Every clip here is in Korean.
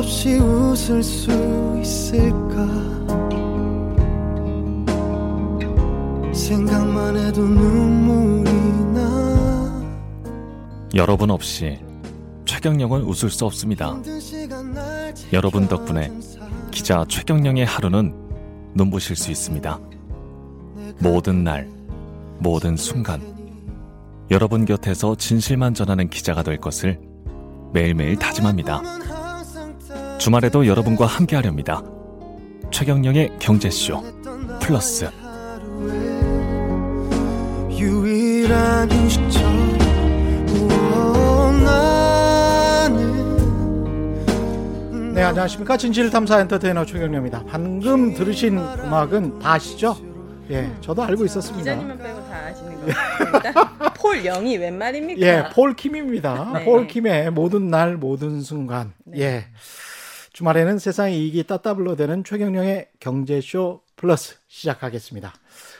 없이 웃을 수 있을까? 생각만 해도 눈물이 나. 여러분 없이 최경영은 웃을 수 없습니다. 여러분 덕분에 기자 최경영의 하루는 눈부실 수 있습니다. 모든 날, 모든 순간 여러분 곁에서 진실만 전하는 기자가 될 것을 매일매일 다짐합니다. 주말에도 여러분과 함께 하렵니다. 최경영의 경제쇼 플러스. 유일한 네, 안녕하십니까. 진실탐사 엔터테이너 최경영입니다. 방금 들으신 음악은 다 아시죠? 예, 저도 알고 있었습니다. 기자님만 빼고 다 아시는 것 같습니다. 폴 영이 웬 말입니까? 예, 폴 킴입니다. 네. 폴 킴의 모든 날 모든 순간. 네. 예, 주말에는 세상의 이익이 따따블로 되는 최경영의 경제쇼 플러스 시작하겠습니다.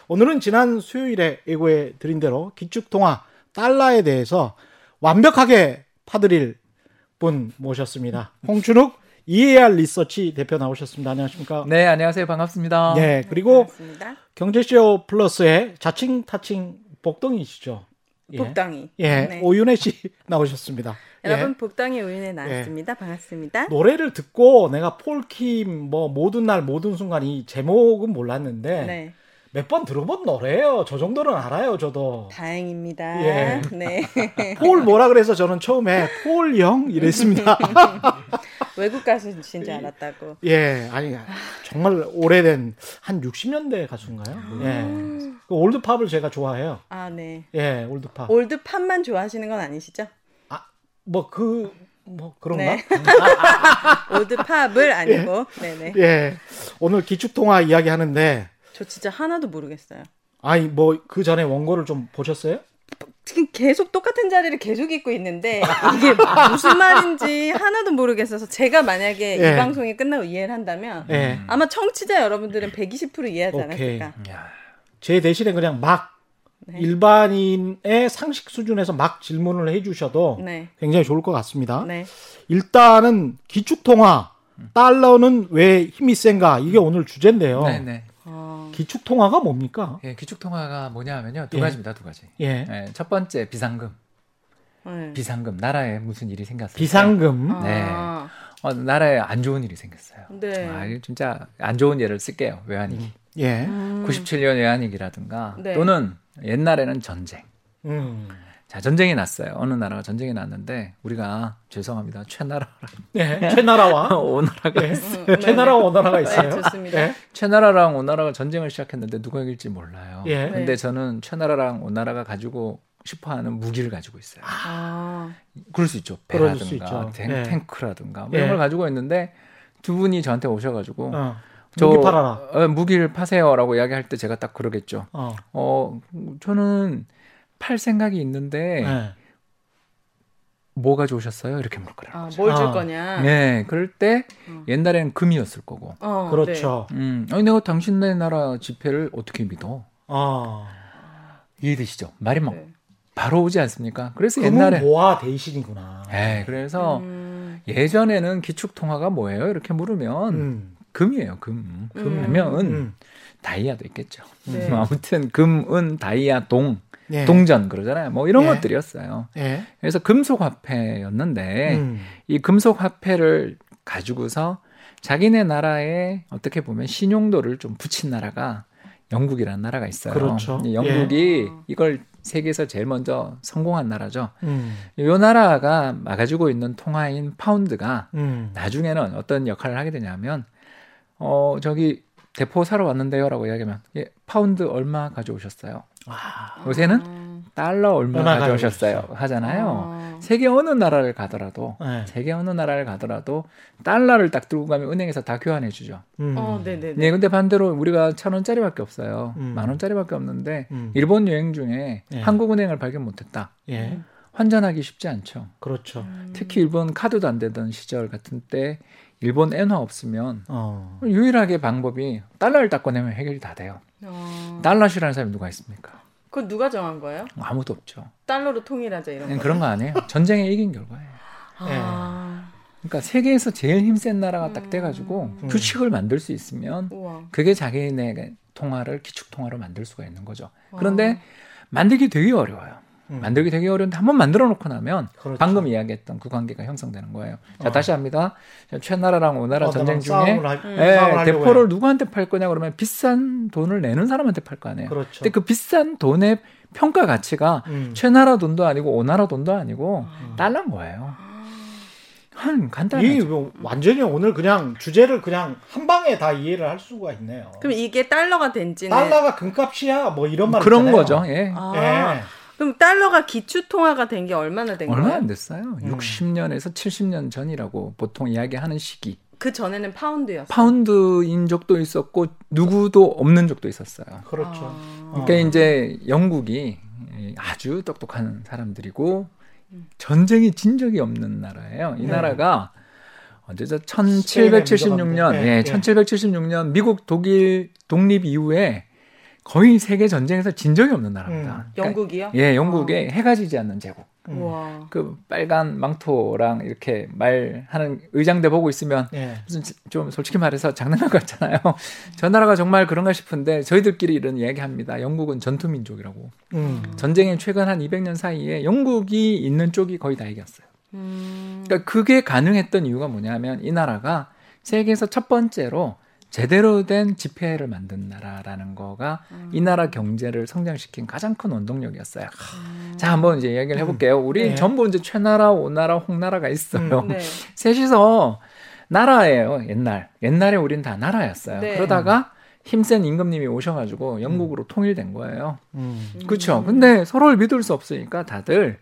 오늘은 지난 수요일에 예고해 드린 대로 기축통화 달러에 대해서 완벽하게 파드릴 분 모셨습니다. 홍춘욱 EAR 리서치 대표 나오셨습니다. 안녕하십니까? 네, 안녕하세요. 반갑습니다. 네, 그리고 반갑습니다. 경제쇼 플러스의 자칭 타칭 복덩이시죠? 복덩이. 예, 예. 네. 오윤혜 씨 나오셨습니다. 여러분, 예. 복덩이 오윤혜 나왔습니다. 예. 반갑습니다. 노래를 듣고 내가 폴 킴 모든 날 모든 순간 이 제목은 몰랐는데 네. 몇 번 들어본 노래예요. 저 정도는 알아요, 저도. 다행입니다. 예. 네. 폴 뭐라 그래서 저는 처음에 폴 영 이랬습니다. 외국 가수인 줄 알았다고. 예, 아니 정말 오래된 한 60년대 가수인가요? 예. 올드팝을 제가 좋아해요. 아, 네. 예, 올드팝. 올드팝만 좋아하시는 건 아니시죠? 아, 그런가? 네. 올드팝을 아니고. 네, 네. 예. 오늘 기축통화 이야기하는데. 저 진짜 하나도 모르겠어요. 아니 그 전에 원고를 좀 보셨어요? 지금 계속 똑같은 자리를 계속 읽고 있는데 이게 무슨 말인지 하나도 모르겠어서 제가 만약에 예. 이 방송이 끝나고 이해를 한다면 아마 청취자 여러분들은 120% 이해하지 않았을까. 제 대신에 그냥 막 네. 일반인의 상식 수준에서 막 질문을 해주셔도 네. 굉장히 좋을 것 같습니다. 네. 일단은 기축통화, 달러는 왜 힘이 센가, 이게 오늘 주제인데요. 네, 네. 기축통화가 뭡니까? 예, 기축통화가 뭐냐면요, 두 가지입니다, 두 가지. 예. 예, 첫 번째 비상금. 예. 비상금, 나라에 무슨 일이 생겼어요? 비상금. 네. 나라에 안 좋은 일이 생겼어요. 네. 진짜 안 좋은 예를 쓸게요. 외환위기. 예. 97년 외환위기라든가 네. 또는 옛날에는 전쟁. 자, 전쟁이 났어요. 어느 나라가 전쟁이 났는데 우리가 죄송합니다. 최나라와 오나라가 있어요. 최나라와 오나라가 있어요. 네, 좋습니다. 네. 최나라랑 오나라가 전쟁을 시작했는데 누가 이길지 몰라요. 예. 근데 저는 최나라랑 오나라가 가지고 싶어하는 무기를 가지고 있어요. 아, 그럴 수 있죠. 배라든가 수 있죠. 탱크라든가 뭐 이런 걸 가지고 있는데 두 분이 저한테 오셔가지고. 무기 팔아라. 무기를 파세요라고 이야기할 때 제가 딱 그러겠죠. 저는 팔 생각이 있는데 네. 뭐가 좋으셨어요? 이렇게 물을 거라고. 아, 뭘 줄 거냐? 네, 그럴 때 옛날에는 금이었을 거고. 그렇죠. 네. 아니 내가 당신네 나라 지폐를 어떻게 믿어? 이해되시죠? 말이 막 네. 바로 오지 않습니까? 그래서 옛날에 모아 대신이구나. 네, 그래서 예전에는 기축통화가 뭐예요? 이렇게 물으면 금이에요. 금 하면 다이아도 있겠죠. 네. 아무튼 금, 은, 다이아, 동. 예. 동전 그러잖아요. 뭐 이런 것들이었어요. 예. 그래서 금속화폐였는데 이 금속화폐를 가지고서 자기네 나라에 어떻게 보면 신용도를 좀 붙인 나라가 영국이라는 나라가 있어요. 그렇죠. 영국이 이걸 세계에서 제일 먼저 성공한 나라죠. 이 나라가 가지고 있는 통화인 파운드가 나중에는 어떤 역할을 하게 되냐면 저기 대포 사러 왔는데요라고 이야기하면 파운드 얼마 가져오셨어요? 요새는 달러 얼마 가져오셨어요 하잖아요. 세계 어느 나라를 가더라도 세계 어느 나라를 가더라도 달러를 딱 들고 가면 은행에서 다 교환해 주죠. 네네. 네, 근데 반대로 우리가 1,000원짜리밖에 없어요. 10,000원짜리밖에 없는데 일본 여행 중에 한국은행을 발견 못했다. 환전하기 쉽지 않죠. 그렇죠. 특히 일본 카드도 안 되던 시절 같은 때. 일본 엔화 없으면 유일하게 방법이 달러를 딱 꺼내면 해결이 다 돼요. 달러 싫어하는 사람이 누가 있습니까? 그건 누가 정한 거예요? 아무도 없죠. 달러로 통일하자 이런 거. 그런 거 아니에요. 전쟁에 이긴 결과예요. 아... 그러니까 세계에서 제일 힘센 나라가 딱 돼가지고 규칙을 만들 수 있으면 우와. 그게 자기네 통화를 기축통화로 만들 수가 있는 거죠. 와. 그런데 만들기 되게 어려워요. 만들기 되게 어려운데 한번 만들어 놓고 나면 그렇죠. 방금 이야기했던 그 관계가 형성되는 거예요. 자 다시 합니다. 최나라랑 오나라 전쟁 중에 대포를 누구한테 팔 거냐 그러면 비싼 돈을 내는 사람한테 팔 거 아니에요. 그렇죠. 근데 그 비싼 돈의 평가 가치가 최나라 돈도 아니고 오나라 돈도 아니고 달러인 거예요. 간단하죠. 뭐 완전히 오늘 그냥 주제를 그냥 한 방에 다 이해를 할 수가 있네요. 그럼 이게 달러가 된지는 달러가 금값이야 뭐 이런 말 그런 있잖아요. 거죠. 예. 아. 예. 그럼 달러가 기축통화가 된 게 얼마나 된 거예요? 얼마 안 됐어요. 60년에서 70년 전이라고 보통 이야기하는 시기. 그 전에는 파운드였어요. 파운드인 적도 있었고 누구도 없는 적도 있었어요. 그렇죠. 아. 그러니까 이제 영국이 아주 똑똑한 사람들이고 전쟁이 진 적이 없는 나라예요. 이 나라가 언제죠? 1776년, 네, 예, 1776년 미국 독일 독립 이후에 거의 세계 전쟁에서 진 적이 없는 나라입니다. 그러니까, 영국이요? 예, 영국에 해가 지지 않는 제국. 그 빨간 망토랑 이렇게 말하는 의장대 보고 있으면 무슨 좀 솔직히 말해서 장난감 같잖아요. 저 나라가 정말 그런가 싶은데 저희들끼리 이런 이야기합니다. 영국은 전투민족이라고. 전쟁의 최근 한 200년 사이에 영국이 있는 쪽이 거의 다 이겼어요. 그러니까 그게 가능했던 이유가 뭐냐면 이 나라가 세계에서 첫 번째로 제대로 된 지폐를 만든 나라라는 거가 이 나라 경제를 성장시킨 가장 큰 원동력이었어요. 자, 한번 이제 이야기를 해볼게요. 우리 전부 이제 최나라, 오나라, 홍나라가 있어요. 네. 셋이서 나라예요. 옛날에 우린 다 나라였어요. 네. 그러다가 힘센 임금님이 오셔가지고 영국으로 통일된 거예요. 그렇죠. 근데 서로를 믿을 수 없으니까 다들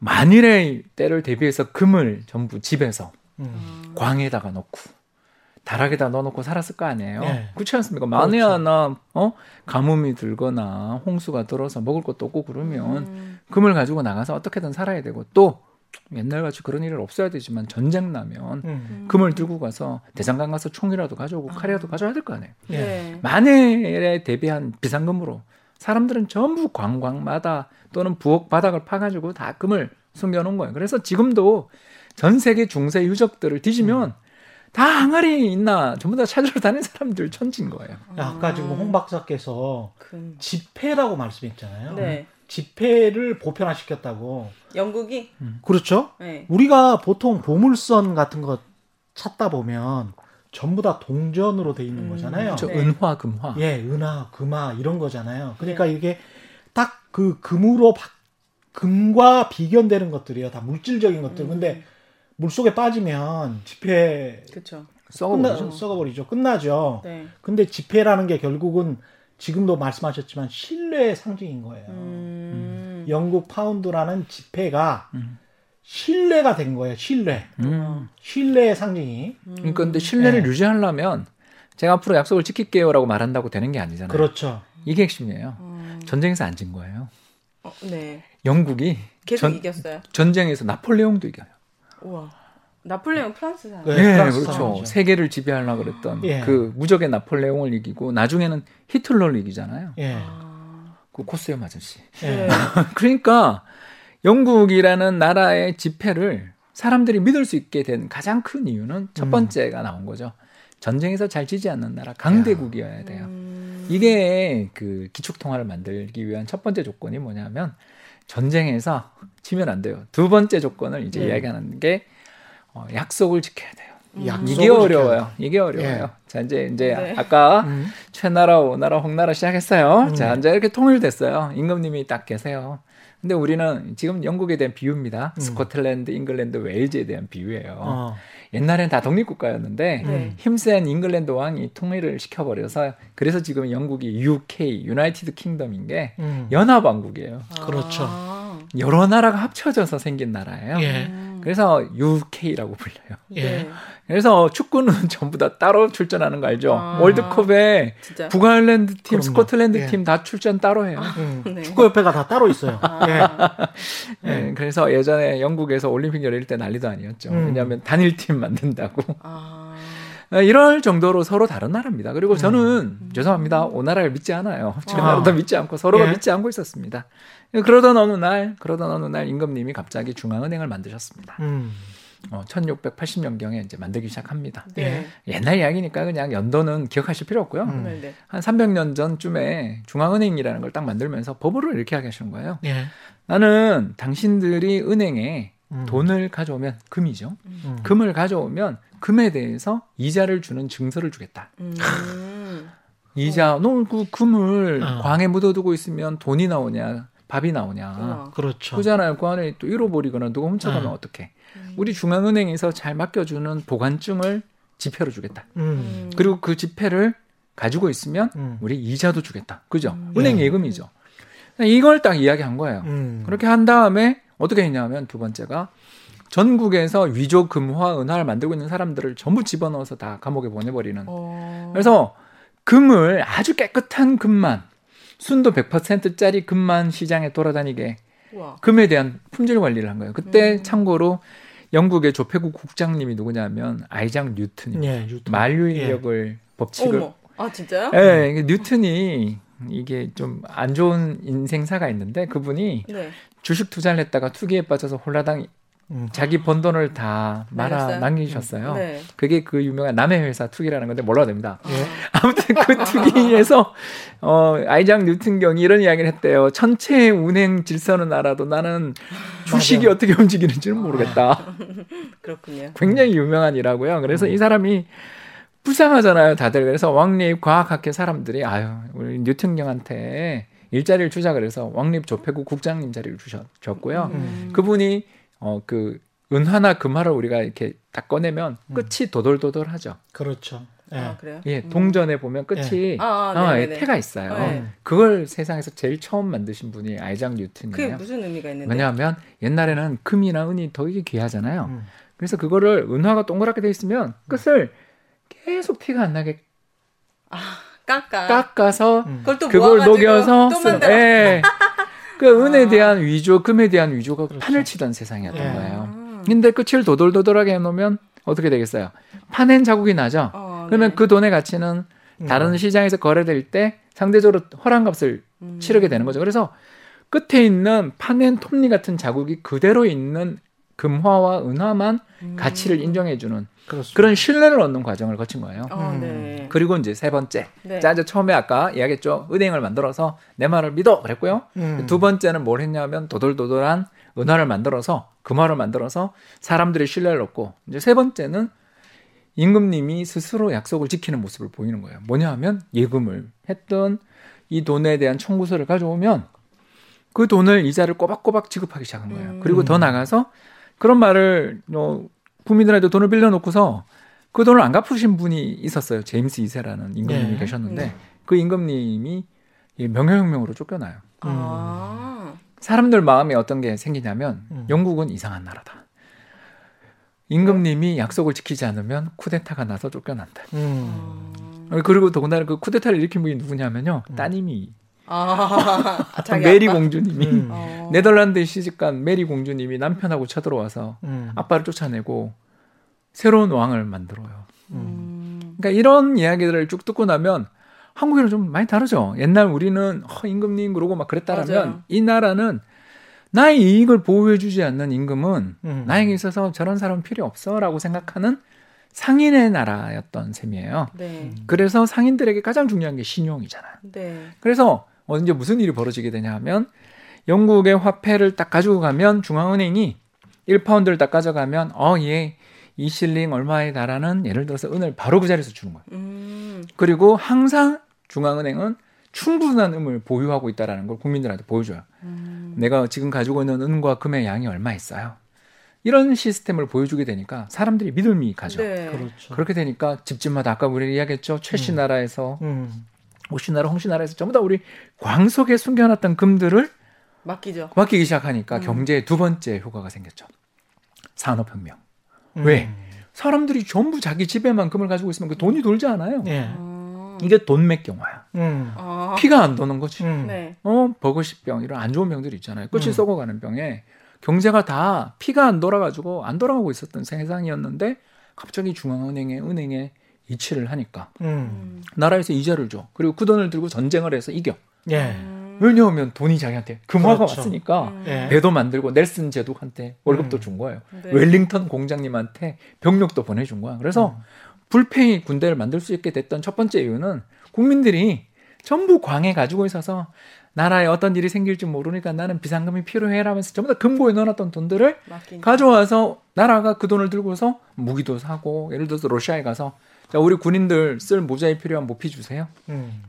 만일의 때를 대비해서 금을 전부 집에서 광에다가 넣고. 다락에다 넣어놓고 살았을 거 아니에요. 네. 그렇지 않습니까? 만에 하나 가뭄이 들거나 홍수가 들어서 먹을 것도 없고 그러면 금을 가지고 나가서 어떻게든 살아야 되고 또 옛날같이 그런 일은 없어야 되지만 전쟁 나면 금을 들고 가서 대장간 가서 총이라도 가져오고 칼이라도 가져와야 될 거 아니에요. 네. 만에 대비한 비상금으로 사람들은 전부 관광마다 또는 부엌 바닥을 파가지고 다 금을 숨겨놓은 거예요. 그래서 지금도 전 세계 중세 유적들을 뒤지면 다 항아리 있나 전부 다 찾으러 다니는 사람들 천지인 거예요. 아까 지금 홍 박사께서 지폐라고 말씀했잖아요. 네. 지폐를 보편화시켰다고. 영국이? 그렇죠. 네. 우리가 보통 보물선 같은 거 찾다 보면 전부 다 동전으로 돼 있는 거잖아요. 그렇죠. 네. 은화, 금화. 예, 은화, 금화 이런 거잖아요. 그러니까 네. 이게 딱 그 금으로 금과 비견되는 것들이에요. 다 물질적인 것들. 근데 물속에 빠지면 지폐 썩어버리죠. 끝나죠. 네. 근데 지폐라는 게 결국은 지금도 말씀하셨지만 신뢰의 상징인 거예요. 영국 파운드라는 지폐가 신뢰가 된 거예요. 신뢰. 신뢰의 상징이. 그런데 신뢰를 유지하려면 제가 앞으로 약속을 지킬게요 라고 말한다고 되는 게 아니잖아요. 그렇죠. 이게 핵심이에요. 전쟁에서 안 진 거예요. 네. 영국이 계속 이겼어요. 전쟁에서 나폴레옹도 이겨요. 우와. 나폴레옹 프랑스 사람. 네, 네 프랑스 그렇죠. 사람이죠. 세계를 지배하려고 그랬던 그 무적의 나폴레옹을 이기고 나중에는 히틀러를 이기잖아요. 예. 그 코스염 아저씨. 예. 그러니까 영국이라는 나라의 지폐를 사람들이 믿을 수 있게 된 가장 큰 이유는 첫 번째가 나온 거죠. 전쟁에서 잘 지지 않는 나라 강대국이어야 돼요. 이게 그 기축통화를 만들기 위한 첫 번째 조건이 뭐냐면 전쟁에서 지면 안 돼요. 두 번째 조건을 이제 이야기하는 게 약속을 지켜야 돼요. 이게 어려워요. 이게 어려워요. 자 이제 네. 아까 최나라, 오나라, 홍나라 시작했어요. 자 이제 이렇게 통일됐어요. 임금님이 딱 계세요. 근데 우리는 지금 영국에 대한 비유입니다. 스코틀랜드, 잉글랜드, 웨일즈에 대한 비유예요. 옛날엔 다 독립국가였는데 힘센 잉글랜드 왕이 통일을 시켜버려서 그래서 지금 영국이 UK, 유나이티드 킹덤인 게 연합왕국이에요. 그렇죠. 여러 나라가 합쳐져서 생긴 나라예요. 예. 그래서 UK라고 불려요. 예. 그래서 축구는 전부 다 따로 출전하는 거 알죠? 월드컵에 진짜? 북아일랜드 팀, 스코틀랜드 팀 다 출전 따로 해요. 네. 축구협회가 다 따로 있어요. 예. 예. 그래서 예전에 영국에서 올림픽 열릴 때 난리도 아니었죠. 왜냐하면 단일팀 만든다고. 이럴 정도로 서로 다른 나라입니다. 그리고 저는 죄송합니다. 오나라를 믿지 않아요. 제 나라도 믿지 않고 서로가 믿지 않고 있었습니다. 그러던 어느 날 임금님이 갑자기 중앙은행을 만드셨습니다. 1680년경에 이제 만들기 시작합니다. 네. 옛날 이야기니까 그냥 연도는 기억하실 필요 없고요. 한 300년 전쯤에 중앙은행이라는 걸 딱 만들면서 법으로 이렇게 하게 하시는 거예요. 네. 나는 당신들이 은행에 돈을 가져오면 금이죠. 금을 가져오면 금에 대해서 이자를 주는 증서를 주겠다. 이자, 너 그 금을 광에 묻어두고 있으면 돈이 나오냐, 밥이 나오냐. 그렇죠. 그잖아요. 그 안에 또 잃어버리거나 누가 훔쳐가면 어떡해. 우리 중앙은행에서 잘 맡겨주는 보관증을 지폐로 주겠다. 그리고 그 지폐를 가지고 있으면 우리 이자도 주겠다. 그죠? 은행 예금이죠. 이걸 딱 이야기한 거예요. 그렇게 한 다음에 어떻게 했냐면 두 번째가 전국에서 위조 금화 은화를 만들고 있는 사람들을 전부 집어넣어서 다 감옥에 보내버리는. 그래서 금을 아주 깨끗한 금만, 순도 100%짜리 금만 시장에 돌아다니게 우와. 금에 대한 품질 관리를 한 거예요. 그때 참고로 영국의 조폐국 국장님이 누구냐면 아이작 뉴턴입니다. 예, 뉴턴. 만류 인력을 법칙을. 어머. 아 진짜요? 예, 뉴턴이 이게 좀 안 좋은 인생사가 있는데 그분이 주식 투자를 했다가 투기에 빠져서 홀라당 자기 번 돈을 다 말아 남기셨어요. 네. 그게 그 유명한 남의 회사 투기라는 건데 몰라도 됩니다. 예? 아무튼 그 투기에서 아이작 뉴턴 경이 이런 이야기를 했대요. 천체의 운행 질서는 알아도 나는 주식이 어떻게 움직이는지는 모르겠다. 그렇군요. 굉장히 유명한 일하고요. 그래서 이 사람이 불쌍하잖아요, 다들. 그래서 왕립 과학학회 사람들이 아유 우리 뉴턴 경한테 일자리를 주자 그래서 왕립 조폐국 국장님 자리를 주셨고요. 그분이 그 은화나 금화를 우리가 이렇게 딱 꺼내면 끝이 도돌도돌하죠. 그렇죠. 예. 아, 그래요? 예, 동전에 보면 끝이 예. 태가 있어요. 네. 그걸 세상에서 제일 처음 만드신 분이 아이작 뉴턴이에요. 그게 무슨 의미가 있는데? 왜냐하면 옛날에는 금이나 은이 더 이게 귀하잖아요. 그래서 그거를 은화가 동그랗게 돼 있으면 끝을 계속 티가 안 나게 깎아서 그걸 녹여서 또 만들어. 예. 그 은에 대한 위조, 금에 대한 위조가 그렇죠. 판을 치던 세상이었던 거예요. 근데 끝을 도돌도돌하게 해놓으면 어떻게 되겠어요? 파낸 자국이 나죠. 그러면 네. 그 돈의 가치는 다른 시장에서 거래될 때 상대적으로 허랑값을 치르게 되는 거죠. 그래서 끝에 있는 파낸 톱니 같은 자국이 그대로 있는 금화와 은화만 가치를 인정해주는 그렇습니다. 그런 신뢰를 얻는 과정을 거친 거예요. 네. 그리고 이제 세 번째. 네. 자, 이제 처음에 아까 이야기했죠. 은행을 만들어서 내 말을 믿어! 그랬고요. 두 번째는 뭘 했냐면 도돌도돌한 은화를 만들어서 금화를 만들어서 사람들의 신뢰를 얻고 이제 세 번째는 임금님이 스스로 약속을 지키는 모습을 보이는 거예요. 뭐냐 하면 예금을 했던 이 돈에 대한 청구서를 가져오면 그 돈을 이자를 꼬박꼬박 지급하기 시작한 거예요. 그리고 더 나가서 그런 말을 국민들한테 돈을 빌려놓고서 그 돈을 안 갚으신 분이 있었어요. 제임스 2세라는 임금님이 계셨는데 그 임금님이 명예혁명으로 쫓겨나요. 사람들 마음에 어떤 게 생기냐면 영국은 이상한 나라다. 임금님이 약속을 지키지 않으면 쿠데타가 나서 쫓겨난다. 그리고 더군다나 그 쿠데타를 일으킨 분이 누구냐면요. 따님이. 메리 공주님이 네덜란드에 시집간 메리 공주님이 남편하고 쳐들어와서 아빠를 쫓아내고 새로운 왕을 만들어요. 그러니까 이런 이야기들을 쭉 듣고 나면 한국이랑 좀 많이 다르죠. 옛날 우리는 임금님 그러고 막 그랬다라면 맞아요. 이 나라는 나의 이익을 보호해주지 않는 임금은 나에게 있어서 저런 사람 필요 없어라고 생각하는 상인의 나라였던 셈이에요. 네. 그래서 상인들에게 가장 중요한 게 신용이잖아요. 네. 그래서 언제 무슨 일이 벌어지게 되냐 하면 영국의 화폐를 딱 가지고 가면 중앙은행이 1파운드를 딱 가져가면 예, 2실링 얼마에 달하는 예를 들어서 은을 바로 그 자리에서 주는 거예요. 그리고 항상 중앙은행은 충분한 은을 보유하고 있다는 걸 국민들한테 보여줘요. 내가 지금 가지고 있는 은과 금의 양이 얼마 있어요. 이런 시스템을 보여주게 되니까 사람들이 믿음이 가죠. 네. 그렇죠. 그렇게 되니까 집집마다 아까 우리 이야기했죠. 최씨 나라에서 오씨 나라, 홍씨 나라에서 전부 다 우리 광 속에 숨겨놨던 금들을 맡기기 시작하니까 경제의 두 번째 효과가 생겼죠. 산업혁명. 왜? 사람들이 전부 자기 집에만 금을 가지고 있으면 그 돈이 돌지 않아요. 네. 이게 돈맥경화야. 피가 안 도는 거지. 네. 버거시병 이런 안 좋은 병들이 있잖아요. 끝이 썩어가는 병에 경제가 다 피가 안 돌아가지고 안 돌아가고 있었던 세상이었는데 갑자기 중앙은행에 은행에 이치를 하니까 나라에서 이자를 줘. 그리고 그 돈을 들고 전쟁을 해서 이겨. 예. 왜냐하면 돈이 자기한테 금화가 그렇죠. 왔으니까 배도 만들고 넬슨 제독한테 월급도 준 거예요. 네. 웰링턴 공장님한테 병력도 보내준 거야. 그래서 불팽이 군대를 만들 수 있게 됐던 첫 번째 이유는 국민들이 전부 광해 가지고 있어서 나라에 어떤 일이 생길지 모르니까 나는 비상금이 필요해라면서 전부 다 금고에 넣어놨던 돈들을 맡기니까. 가져와서 나라가 그 돈을 들고서 무기도 사고 예를 들어서 러시아에 가서 자, 우리 군인들 쓸 모자에 필요한 모피 주세요.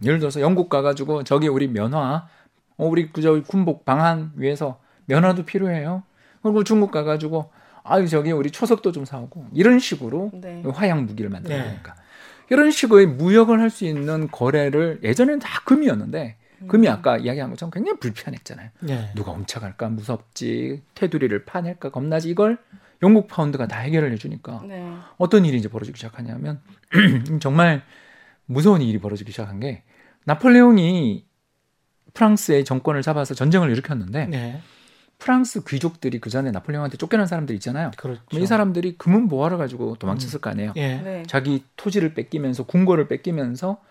예를 들어서 영국 가가지고 저기 우리 면화, 우리 그저 군복 방한 위해서 면화도 필요해요. 그리고 중국 가가지고 아유 저기 우리 초석도 좀 사오고 이런 식으로 네. 화약 무기를 만드는 거니까 네. 이런 식의 무역을 할 수 있는 거래를 예전에는 다 금이었는데 금이 아까 이야기한 것처럼 굉장히 불편했잖아요. 네. 누가 훔쳐갈까 무섭지 테두리를 파낼까 겁나지 이걸 영국 파운드가 다 해결을 해주니까 네. 어떤 일이 이제 벌어지기 시작하냐면 정말 무서운 일이 벌어지기 시작한 게 나폴레옹이 프랑스의 정권을 잡아서 전쟁을 일으켰는데 네. 프랑스 귀족들이 그 전에 나폴레옹한테 쫓겨난 사람들 있잖아요. 그렇죠. 이 사람들이 금은 보화를 가지고 도망쳤을 거 아니에요. 예. 네. 자기 토지를 뺏기면서 궁궐을 뺏기면서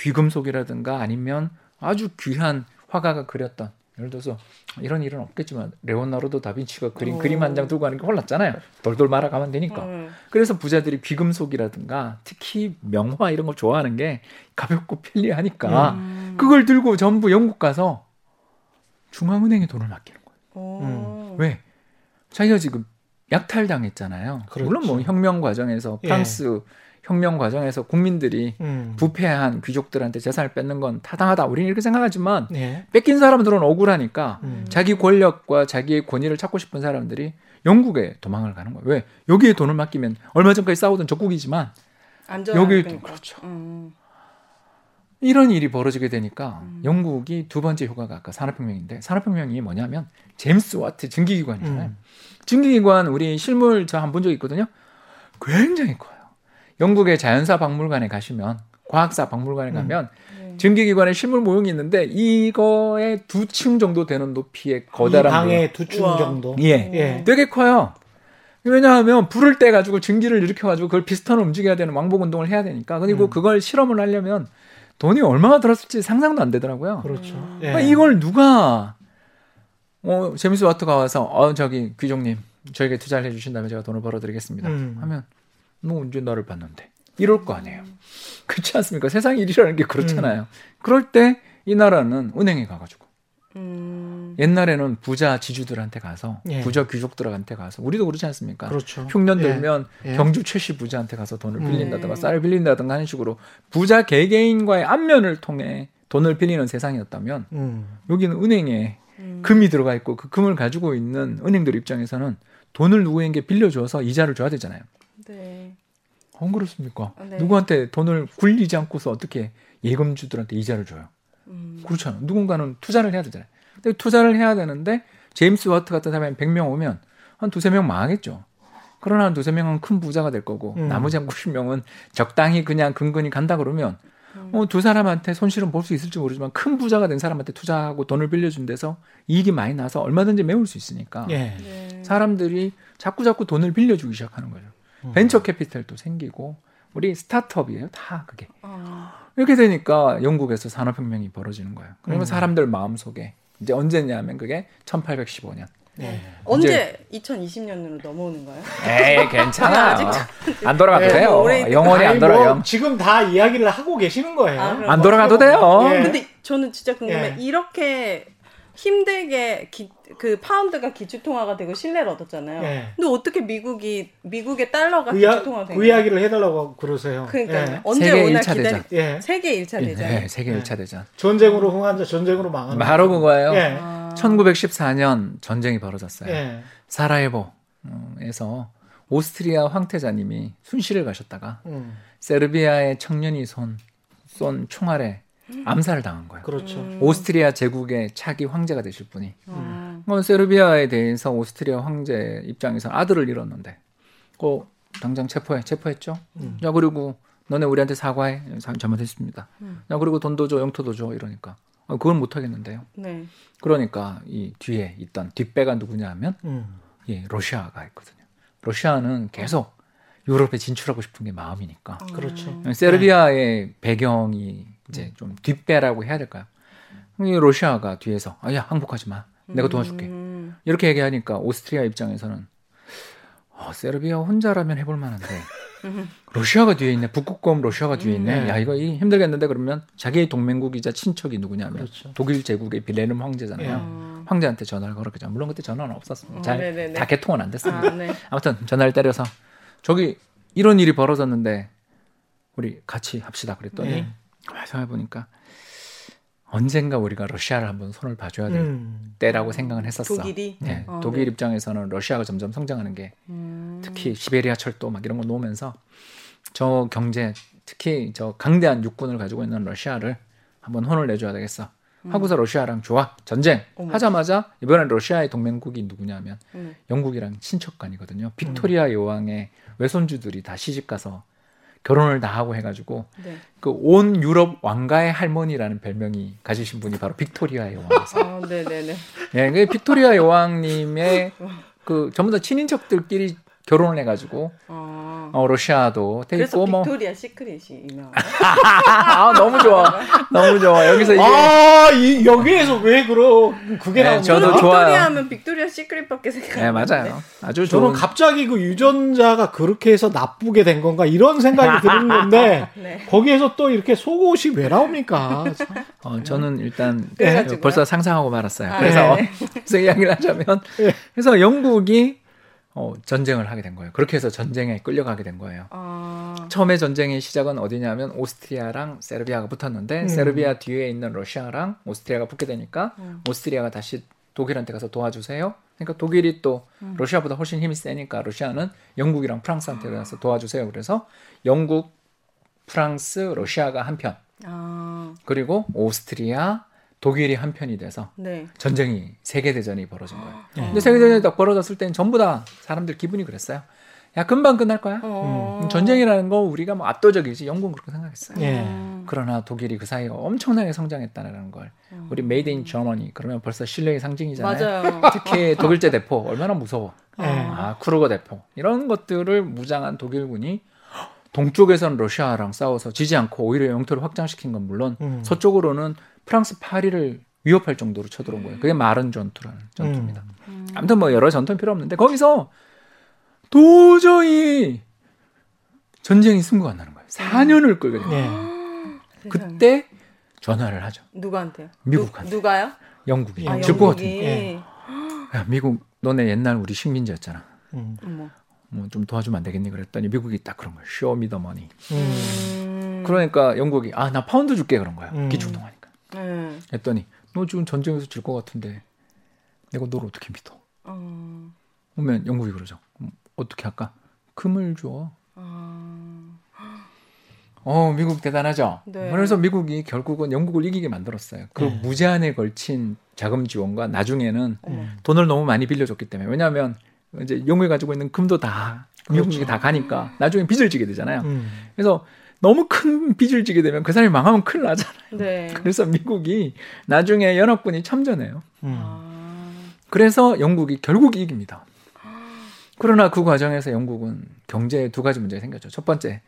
귀금속이라든가 아니면 아주 귀한 화가가 그렸던 예를 들어서 이런 일은 없겠지만 레오나르도 다빈치가 그린 그림 한 장 들고 가는 게 홀랐잖아요. 돌돌 말아가면 되니까. 그래서 부자들이 귀금속이라든가 특히 명화 이런 걸 좋아하는 게 가볍고 편리하니까 그걸 들고 전부 영국 가서 중앙은행에 돈을 맡기는 거예요. 왜? 자기가 지금 약탈당했잖아요. 그렇지. 물론 뭐 혁명 과정에서 프랑스 혁명 과정에서 국민들이 부패한 귀족들한테 재산을 뺏는 건 타당하다. 우리는 이렇게 생각하지만 뺏긴 사람들은 억울하니까 자기 권력과 자기의 권위를 찾고 싶은 사람들이 영국에 도망을 가는 거예요. 왜? 여기에 돈을 맡기면 얼마 전까지 싸우던 적국이지만 여기에 돈, 그렇죠. 이런 일이 벌어지게 되니까 영국이 두 번째 효과가 아까 산업혁명인데 산업혁명이 뭐냐면 제임스 와트 증기기관이잖아요. 증기기관 우리 실물 저 한 본 적 있거든요. 굉장히 커요. 영국의 자연사 박물관에 가시면 과학사 박물관에 가면 증기기관의 실물 모형이 있는데 이거의 2층 정도 되는 높이의 거대한 방에 2층 정도. 예, 되게 커요. 왜냐하면 불을 떼 가지고 증기를 일으켜 가지고 그걸 피스톤을 움직여야 되는 왕복 운동을 해야 되니까 그리고 그걸 실험을 하려면 돈이 얼마나 들었을지 상상도 안 되더라고요. 그렇죠. 그러니까 이걸 누가 제임스 와트가 와서 저기 귀족님 저에게 투자를 해주신다면 제가 돈을 벌어드리겠습니다. 하면. 너 언제 나를 봤는데? 이럴 거 아니에요. 그렇지 않습니까? 세상 일이라는 게 그렇잖아요. 그럴 때 이 나라는 은행에 가가지고 옛날에는 부자 지주들한테 가서 부자 귀족들한테 가서 우리도 그렇지 않습니까? 그렇죠. 흉년 들면 경주 최씨 부자한테 가서 돈을 빌린다든가 쌀을 빌린다든가 하는 식으로 부자 개개인과의 안면을 통해 돈을 빌리는 세상이었다면 여기는 은행에 금이 들어가 있고 그 금을 가지고 있는 은행들 입장에서는 돈을 누구에게 빌려줘서 이자를 줘야 되잖아요. 네. 안 그렇습니까? 네. 누구한테 돈을 굴리지 않고서 어떻게 예금주들한테 이자를 줘요? 그렇잖아요. 누군가는 투자를 해야 되잖아요. 근데 투자를 해야 되는데 제임스 와트 같은 사람이 100명 오면 한 두세 명 망하겠죠. 그러나 한 두세 명은 큰 부자가 될 거고 나머지 한 90명은 적당히 그냥 근근히 간다 그러면 두 사람한테 손실은 볼 수 있을지 모르지만 큰 부자가 된 사람한테 투자하고 돈을 빌려준 데서 이익이 많이 나서 얼마든지 메울 수 있으니까 사람들이 자꾸자꾸 돈을 빌려주기 시작하는 거죠. 벤처 캐피탈도 생기고 우리 스타트업이에요. 다 그게. 이렇게 되니까 영국에서 산업혁명이 벌어지는 거예요. 그러면 사람들 마음속에 이제 언제냐면 그게 1815년. 네. 언제 2020년으로 넘어오는 거예요? 에이 괜찮아요. 안 돌아가도 돼요. 영원히 안 돌아요. 지금 다 이야기를 하고 계시는 거예요. 안 돌아가도 돼요. 근데 저는 진짜 궁금해. 이렇게 힘들게 그 파운드가 기축통화가 되고 신뢰를 얻었잖아요. 근데 어떻게 미국의 달러가 기축통화가 되냐? 그 이야기를 해달라고 그러세요. 그러니까요. 언제 오나 기다리고. 세계 1차 대전. 세계 1차 대전. 전쟁으로 흥한 자, 전쟁으로 망한 자. 바로 그거예요. 1914년 전쟁이 벌어졌어요. 사라예보에서 오스트리아 황태자님이 순시를 가셨다가 세르비아의 청년이 쏜 총알에 암살을 당한 거예요. 그렇죠. 오스트리아 제국의 차기 황제가 되실 분이 세르비아에 대해서 오스트리아 황제 입장에서 아들을 잃었는데 당장 체포했죠. 야 그리고 너네 우리한테 사과해. 잘못했습니다. 야 그리고 돈도 줘 영토도 줘 이러니까 그건 못하겠는데요. 네. 그러니까 이 뒤에 있던 뒷배가 누구냐 하면 러시아가 있거든요. 러시아는 계속 유럽에 진출하고 싶은 게 마음이니까. 그렇죠. 세르비아의 배경이 이제 좀 뒷배라고 해야 될까요? 러시아가 뒤에서 아, 야 항복하지 마. 내가 도와줄게. 이렇게 얘기하니까 오스트리아 입장에서는 세르비아 혼자라면 해볼 만한데 러시아가 뒤에 있네. 북극곰 러시아가 뒤에 있네. 야 이거 힘들겠는데. 그러면 자기의 동맹국이자 친척이 누구냐면 그렇죠. 독일 제국의 빌레움 황제잖아요. 황제한테 전화를 걸었죠. 물론 그때 전화는 없었습니다. 잘 다 개통은 안 됐습니다. 아, 네. 아무튼 전화를 때려서 저기 이런 일이 벌어졌는데 우리 같이 합시다 그랬더니 생각해보니까 언젠가 우리가 러시아를 한번 손을 봐줘야 될 때라고 생각은 했었어. 독일이? 네. 독일 입장에서는 러시아가 점점 성장하는 게 특히 시베리아 철도 막 이런 거 놓으면서 저 경제 특히 저 강대한 육군을 가지고 있는 러시아를 한번 혼을 내줘야 되겠어. 하고서 러시아랑 좋아 전쟁 하자마자 이번엔 러시아의 동맹국이 누구냐면 영국이랑 친척간이거든요. 빅토리아 여왕의 외손주들이 다 시집가서 결혼을 다 하고 해가지고 네. 그 온 유럽 왕가의 할머니라는 별명이 가지신 분이 바로 빅토리아 여왕이세요. 아, 네네네. 네, 그 빅토리아 여왕님의 그 전부 다 친인척들끼리 결혼을 해가지고 러시아도 돼 있고 뭐. 그래서 빅토리아 시크릿이 유명한. 아, 너무 좋아, 너무 좋아. 여기서 이게 여기에서 왜 그게 나오는 거야? 저도 좋아요. 빅토리아 하면 빅토리아 시크릿밖에 생각 안 나는데. 네, 맞아요. 아주 저는 갑자기 그 유전자가 그렇게 해서 나쁘게 된 건가 이런 생각이 드는 건데 네. 거기에서 또 이렇게 속옷이 왜 나옵니까? 저는 일단 벌써 상상하고 말았어요. 그래서 이야기를 하자면 그래서 영국이 전쟁을 하게 된 거예요. 그렇게 해서 전쟁에 끌려가게 된 거예요. 처음에 전쟁의 시작은 어디냐면 오스트리아랑 세르비아가 붙었는데 세르비아 뒤에 있는 러시아랑 오스트리아가 붙게 되니까 오스트리아가 다시 독일한테 가서 도와주세요. 그러니까 독일이 또 러시아보다 훨씬 힘이 세니까 러시아는 영국이랑 프랑스한테 가서 도와주세요. 그래서 영국, 프랑스, 러시아가 한 편 그리고 오스트리아, 독일이 한 편이 돼서 네. 전쟁이 세계대전이 벌어진 거예요. 근데 세계대전이 딱 벌어졌을 때는 전부 다 사람들 기분이 그랬어요. 야 금방 끝날 거야. 전쟁이라는 거 우리가 뭐 압도적이지. 영국은 그렇게 생각했어요. 그러나 독일이 그 사이에 엄청나게 성장했다는 걸 우리 메이드 인 저머니 그러면 벌써 신뢰의 상징이잖아요. 맞아요. 특히 독일제 대포 얼마나 무서워. 크루거 대포 이런 것들을 무장한 독일군이 동쪽에서는 러시아랑 싸워서 지지 않고 오히려 영토를 확장시킨 건 물론 서쪽으로는 프랑스 파리를 위협할 정도로 쳐들어온 거예요. 그게 마른 전투라는 전투입니다. 아무튼 뭐 여러 전투는 필요 없는데 거기서 도저히 전쟁이 승부가 안 나는 거예요. 4년을 끌게 된 거예요. 그때 전화를 하죠. 누구한테요? 미국한테. 누가요? 영국이. 아, 영국이. 야, 미국 너네 옛날 우리 식민지였잖아. 뭐 좀 도와주면 안 되겠니? 그랬더니 미국이 딱 그런 거예요. Show me the money. 그러니까 영국이 나 파운드 줄게 그런 거야. 기축통화니까. 했더니 너 지금 전쟁에서 질 것 같은데 내가 너를 어떻게 믿어? 그러면 영국이 그러죠. 어떻게 할까? 금을 줘. 미국 대단하죠. 네. 그래서 미국이 결국은 영국을 이기게 만들었어요. 그 무제한에 걸친 자금 지원과 나중에는 돈을 너무 많이 빌려줬기 때문에 왜냐하면 이제 영국이 가지고 있는 금도 다 미국이 다 가니까 나중에 빚을 지게 되잖아요. 그래서 너무 큰 빚을 지게 되면 그 사람이 망하면 큰일 나잖아요. 네. 그래서 미국이 나중에 연합군이 참전해요. 그래서 영국이 결국 이깁니다. 그러나 그 과정에서 영국은 경제에 두 가지 문제가 생겼죠. 첫 번째,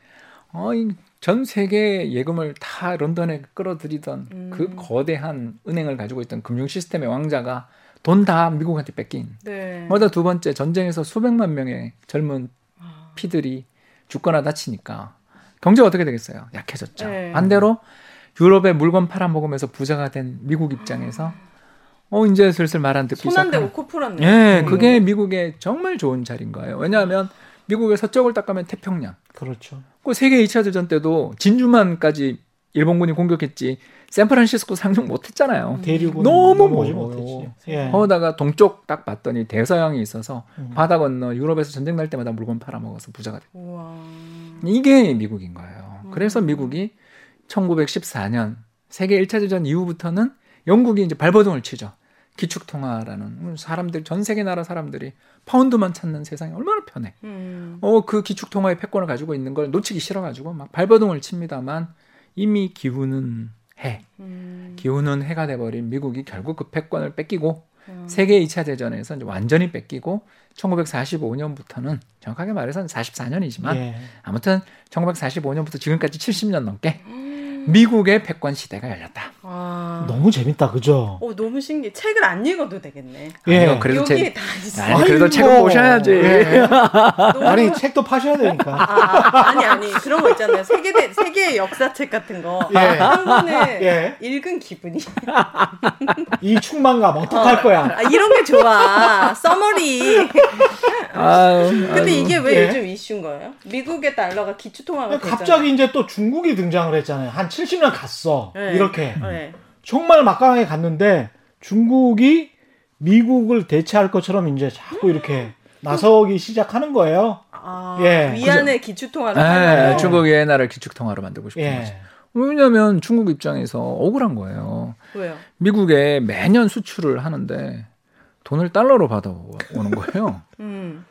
전 세계 예금을 다 런던에 끌어들이던 그 거대한 은행을 가지고 있던 금융 시스템의 왕자가 돈 다 미국한테 뺏긴. 네. 두 번째, 전쟁에서 수백만 명의 젊은 피들이 죽거나 다치니까 경제가 어떻게 되겠어요? 약해졌죠. 네. 반대로 유럽의 물건 팔아먹으면서 부자가 된 미국 입장에서 이제 슬슬 말 안 듣기 시작한. 손 안 대고 코 풀었네요. 예, 그게 미국의 정말 좋은 자리인 거예요. 왜냐하면 미국의 서쪽을 딱 가면 태평양. 그렇죠. 그 세계 2차 대전 때도 진주만까지 일본군이 공격했지 샌프란시스코 상륙 못했잖아요. 대륙은 너무 멀어요. 거기다가 동쪽 딱 봤더니 대서양이 있어서 바다 건너 유럽에서 전쟁 날 때마다 물건 팔아먹어서 부자가 됐다. 이게 미국인 거예요. 그래서 미국이 1914년 세계 1차 대전 이후부터는 영국이 이제 발버둥을 치죠. 기축통화라는 사람들 전 세계 나라 사람들이 파운드만 찾는 세상이 얼마나 편해. 그 기축통화의 패권을 가지고 있는 걸 놓치기 싫어가지고 막 발버둥을 칩니다만 이미 기후는 해. 기후는 해가 돼버린 미국이 결국 그 패권을 뺏기고 세계 2차 대전에서 이제 완전히 뺏기고 1945년부터는 정확하게 말해서는 44년이지만 아무튼 1945년부터 지금까지 70년 넘게 미국의 패권 시대가 열렸다. 아... 너무 재밌다, 그죠? 오, 너무 신기해. 책을 안 읽어도 되겠네. 예. 아니요, 그래도 여기에 다 있어. 아니, 그래도 책은 보셔야지. 예. 너무... 아니, 책도 파셔야 되니까. 아, 아니 그런 거 있잖아요. 세계의 역사책 같은 거. 예. 한 번에 예. 읽은 기분이. 이 충만감 어떡할 거야? 아, 이런 게 좋아. 서머리. 아유, 근데 이게 왜 예? 요즘 이슈인 거예요? 미국의 달러가 기축통화가 됐잖아요. 갑자기 이제 또 중국이 등장을 했잖아요. 한 70년 갔어. 예. 이렇게. 네. 정말 막강하게 갔는데 중국이 미국을 대체할 것처럼 이제 자꾸 이렇게 나서기 시작하는 거예요. 아, 예. 위안의 기축통화로. 네, 중국이 위안화를 기축통화로 만들고 싶은 예. 거죠. 왜냐하면 중국 입장에서 억울한 거예요. 왜요? 미국에 매년 수출을 하는데 돈을 달러로 받아오는 거예요.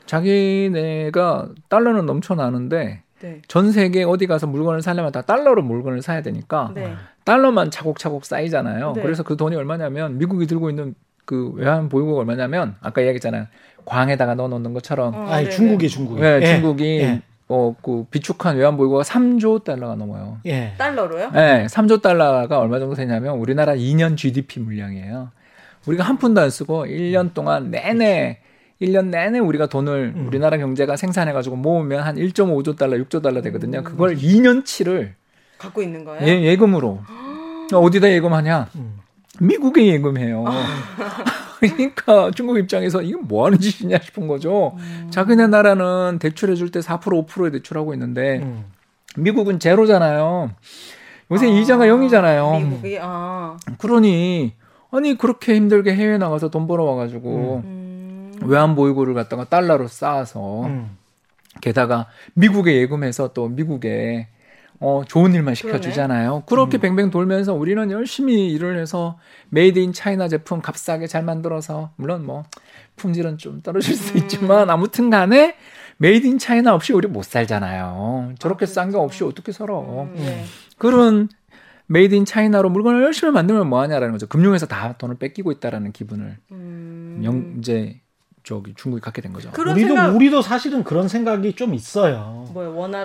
자기네가 달러는 넘쳐나는데 네. 전 세계 어디 가서 물건을 사려면 다 달러로 물건을 사야 되니까 네. 달러만 차곡차곡 쌓이잖아요. 네. 그래서 그 돈이 얼마냐면 미국이 들고 있는 그 외환 보유고가 얼마냐면 아까 이야기했잖아요. 광에다가 넣어놓는 것처럼 아니, 중국이 네, 예. 중국이 예. 그 비축한 외환 보유고가 3조 달러가 넘어요. 예. 달러로요? 네. 3조 달러가 얼마 정도 되냐면 우리나라 2년 GDP 물량이에요. 우리가 한 푼도 안 쓰고 1년 동안 내내 1년 내내 우리가 돈을 우리나라 경제가 생산해가지고 모으면 한 1.5조 달러, 6조 달러 되거든요. 그걸 2년치를 갖고 있는 거예요? 예금으로. 어디다 예금하냐? 미국에 예금해요. 그러니까 중국 입장에서 이건 뭐 하는 짓이냐 싶은 거죠. 자기네 나라는 대출해줄 때 4%, 5%에 대출하고 있는데 미국은 제로잖아요. 요새 이자가 0이잖아요. 미국이? 그러니 아니 그렇게 힘들게 해외 나가서 돈 벌어와가지고 외환 보유고를 갖다가 달러로 쌓아서 게다가 미국에 예금해서 또 미국에 좋은 일만 시켜주잖아요. 그러네. 그렇게 뱅뱅 돌면서 우리는 열심히 일을 해서 메이드 인 차이나 제품 값싸게 잘 만들어서 물론 뭐 품질은 좀 떨어질 수 있지만 아무튼 간에 메이드 인 차이나 없이 우리 못 살잖아요. 저렇게 싼 거 없이 어떻게 살아. 네. 그런 메이드 인 차이나로 물건을 열심히 만들면 뭐하냐라는 거죠. 금융에서 다 돈을 뺏기고 있다라는 기분을 이제 중국이 갖게 된 거죠. 우리도 사실은 그런 생각이 좀 있어요.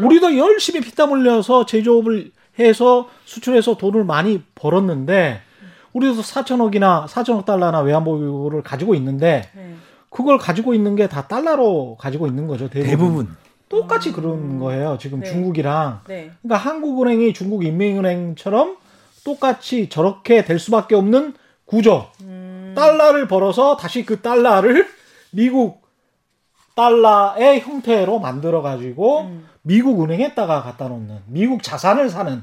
우리도 열심히 피땀 흘려서 제조업을 해서 수출해서 돈을 많이 벌었는데 우리도 4천억 달러나 외환 보유고를 가지고 있는데 그걸 가지고 있는 게 다 달러로 가지고 있는 거죠. 대부분. 똑같이 그런 거예요. 지금 네. 중국이랑. 네. 그러니까 한국은행이 중국 인민은행처럼 똑같이 저렇게 될 수밖에 없는 구조. 달러를 벌어서 다시 그 달러를 미국 달러의 형태로 만들어가지고 미국 은행에다가 갖다 놓는 미국 자산을 사는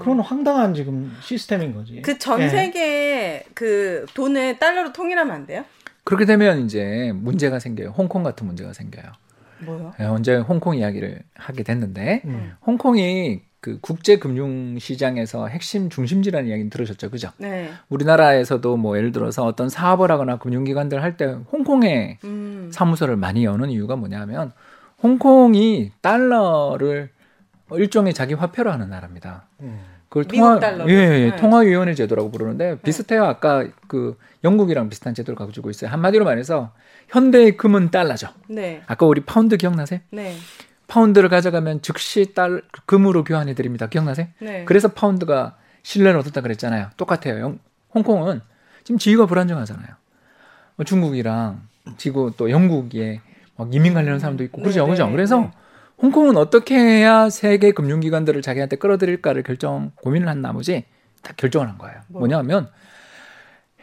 그런 황당한 지금 시스템인 거지. 그 전 세계에 예. 그 돈을 달러로 통일하면 안 돼요? 그렇게 되면 이제 문제가 생겨요. 홍콩 같은 문제가 생겨요. 뭐요? 언제 홍콩 이야기를 하게 됐는데 홍콩이 그 국제금융시장에서 핵심 중심지라는 이야기는 들으셨죠, 그죠? 네. 우리나라에서도 뭐 예를 들어서 어떤 사업을 하거나 금융기관들 할 때 홍콩에 사무소를 많이 여는 이유가 뭐냐면 홍콩이 달러를 일종의 자기 화폐로 하는 나라입니다. 그걸 미국 달러. 예, 통화위원회 제도라고 부르는데 비슷해요. 아까 그 영국이랑 비슷한 제도를 가지고 있어요. 한마디로 말해서 현대의 금은 달러죠. 네. 아까 우리 파운드 기억나세요? 네. 파운드를 가져가면 즉시 금으로 교환해 드립니다. 기억나세요? 네. 그래서 파운드가 신뢰를 얻었다 그랬잖아요. 똑같아요. 홍콩은 지금 지위가 불안정하잖아요. 중국이랑 지구 또 영국에 막 이민 가려는 사람도 있고 그렇죠. 그렇죠. 그래서 홍콩은 어떻게 해야 세계 금융기관들을 자기한테 끌어들일까를 고민을 한 나머지 다 결정을 한 거예요. 뭐냐면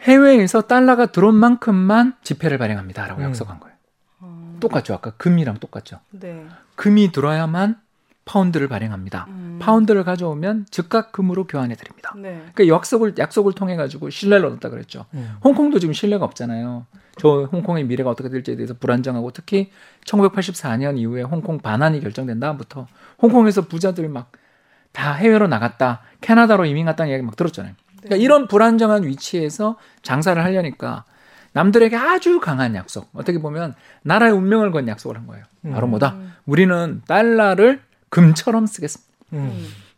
해외에서 달러가 들어온 만큼만 지폐를 발행합니다라고 약속한 거예요. 똑같죠. 아까 금이랑 똑같죠. 네. 금이 들어야만 파운드를 발행합니다. 파운드를 가져오면 즉각 금으로 교환해드립니다. 네. 그러니까 약속을 통해 가지고 신뢰를 얻었다 그랬죠. 홍콩도 지금 신뢰가 없잖아요. 저 홍콩의 미래가 어떻게 될지에 대해서 불안정하고 특히 1984년 이후에 홍콩 반환이 결정된 다음부터 홍콩에서 부자들이 막 다 해외로 나갔다. 캐나다로 이민 갔다는 이야기 막 들었잖아요. 그러니까 이런 불안정한 위치에서 장사를 하려니까 남들에게 아주 강한 약속. 어떻게 보면 나라의 운명을 건 약속을 한 거예요. 바로 뭐다? 우리는 달러를 금처럼 쓰겠습니다.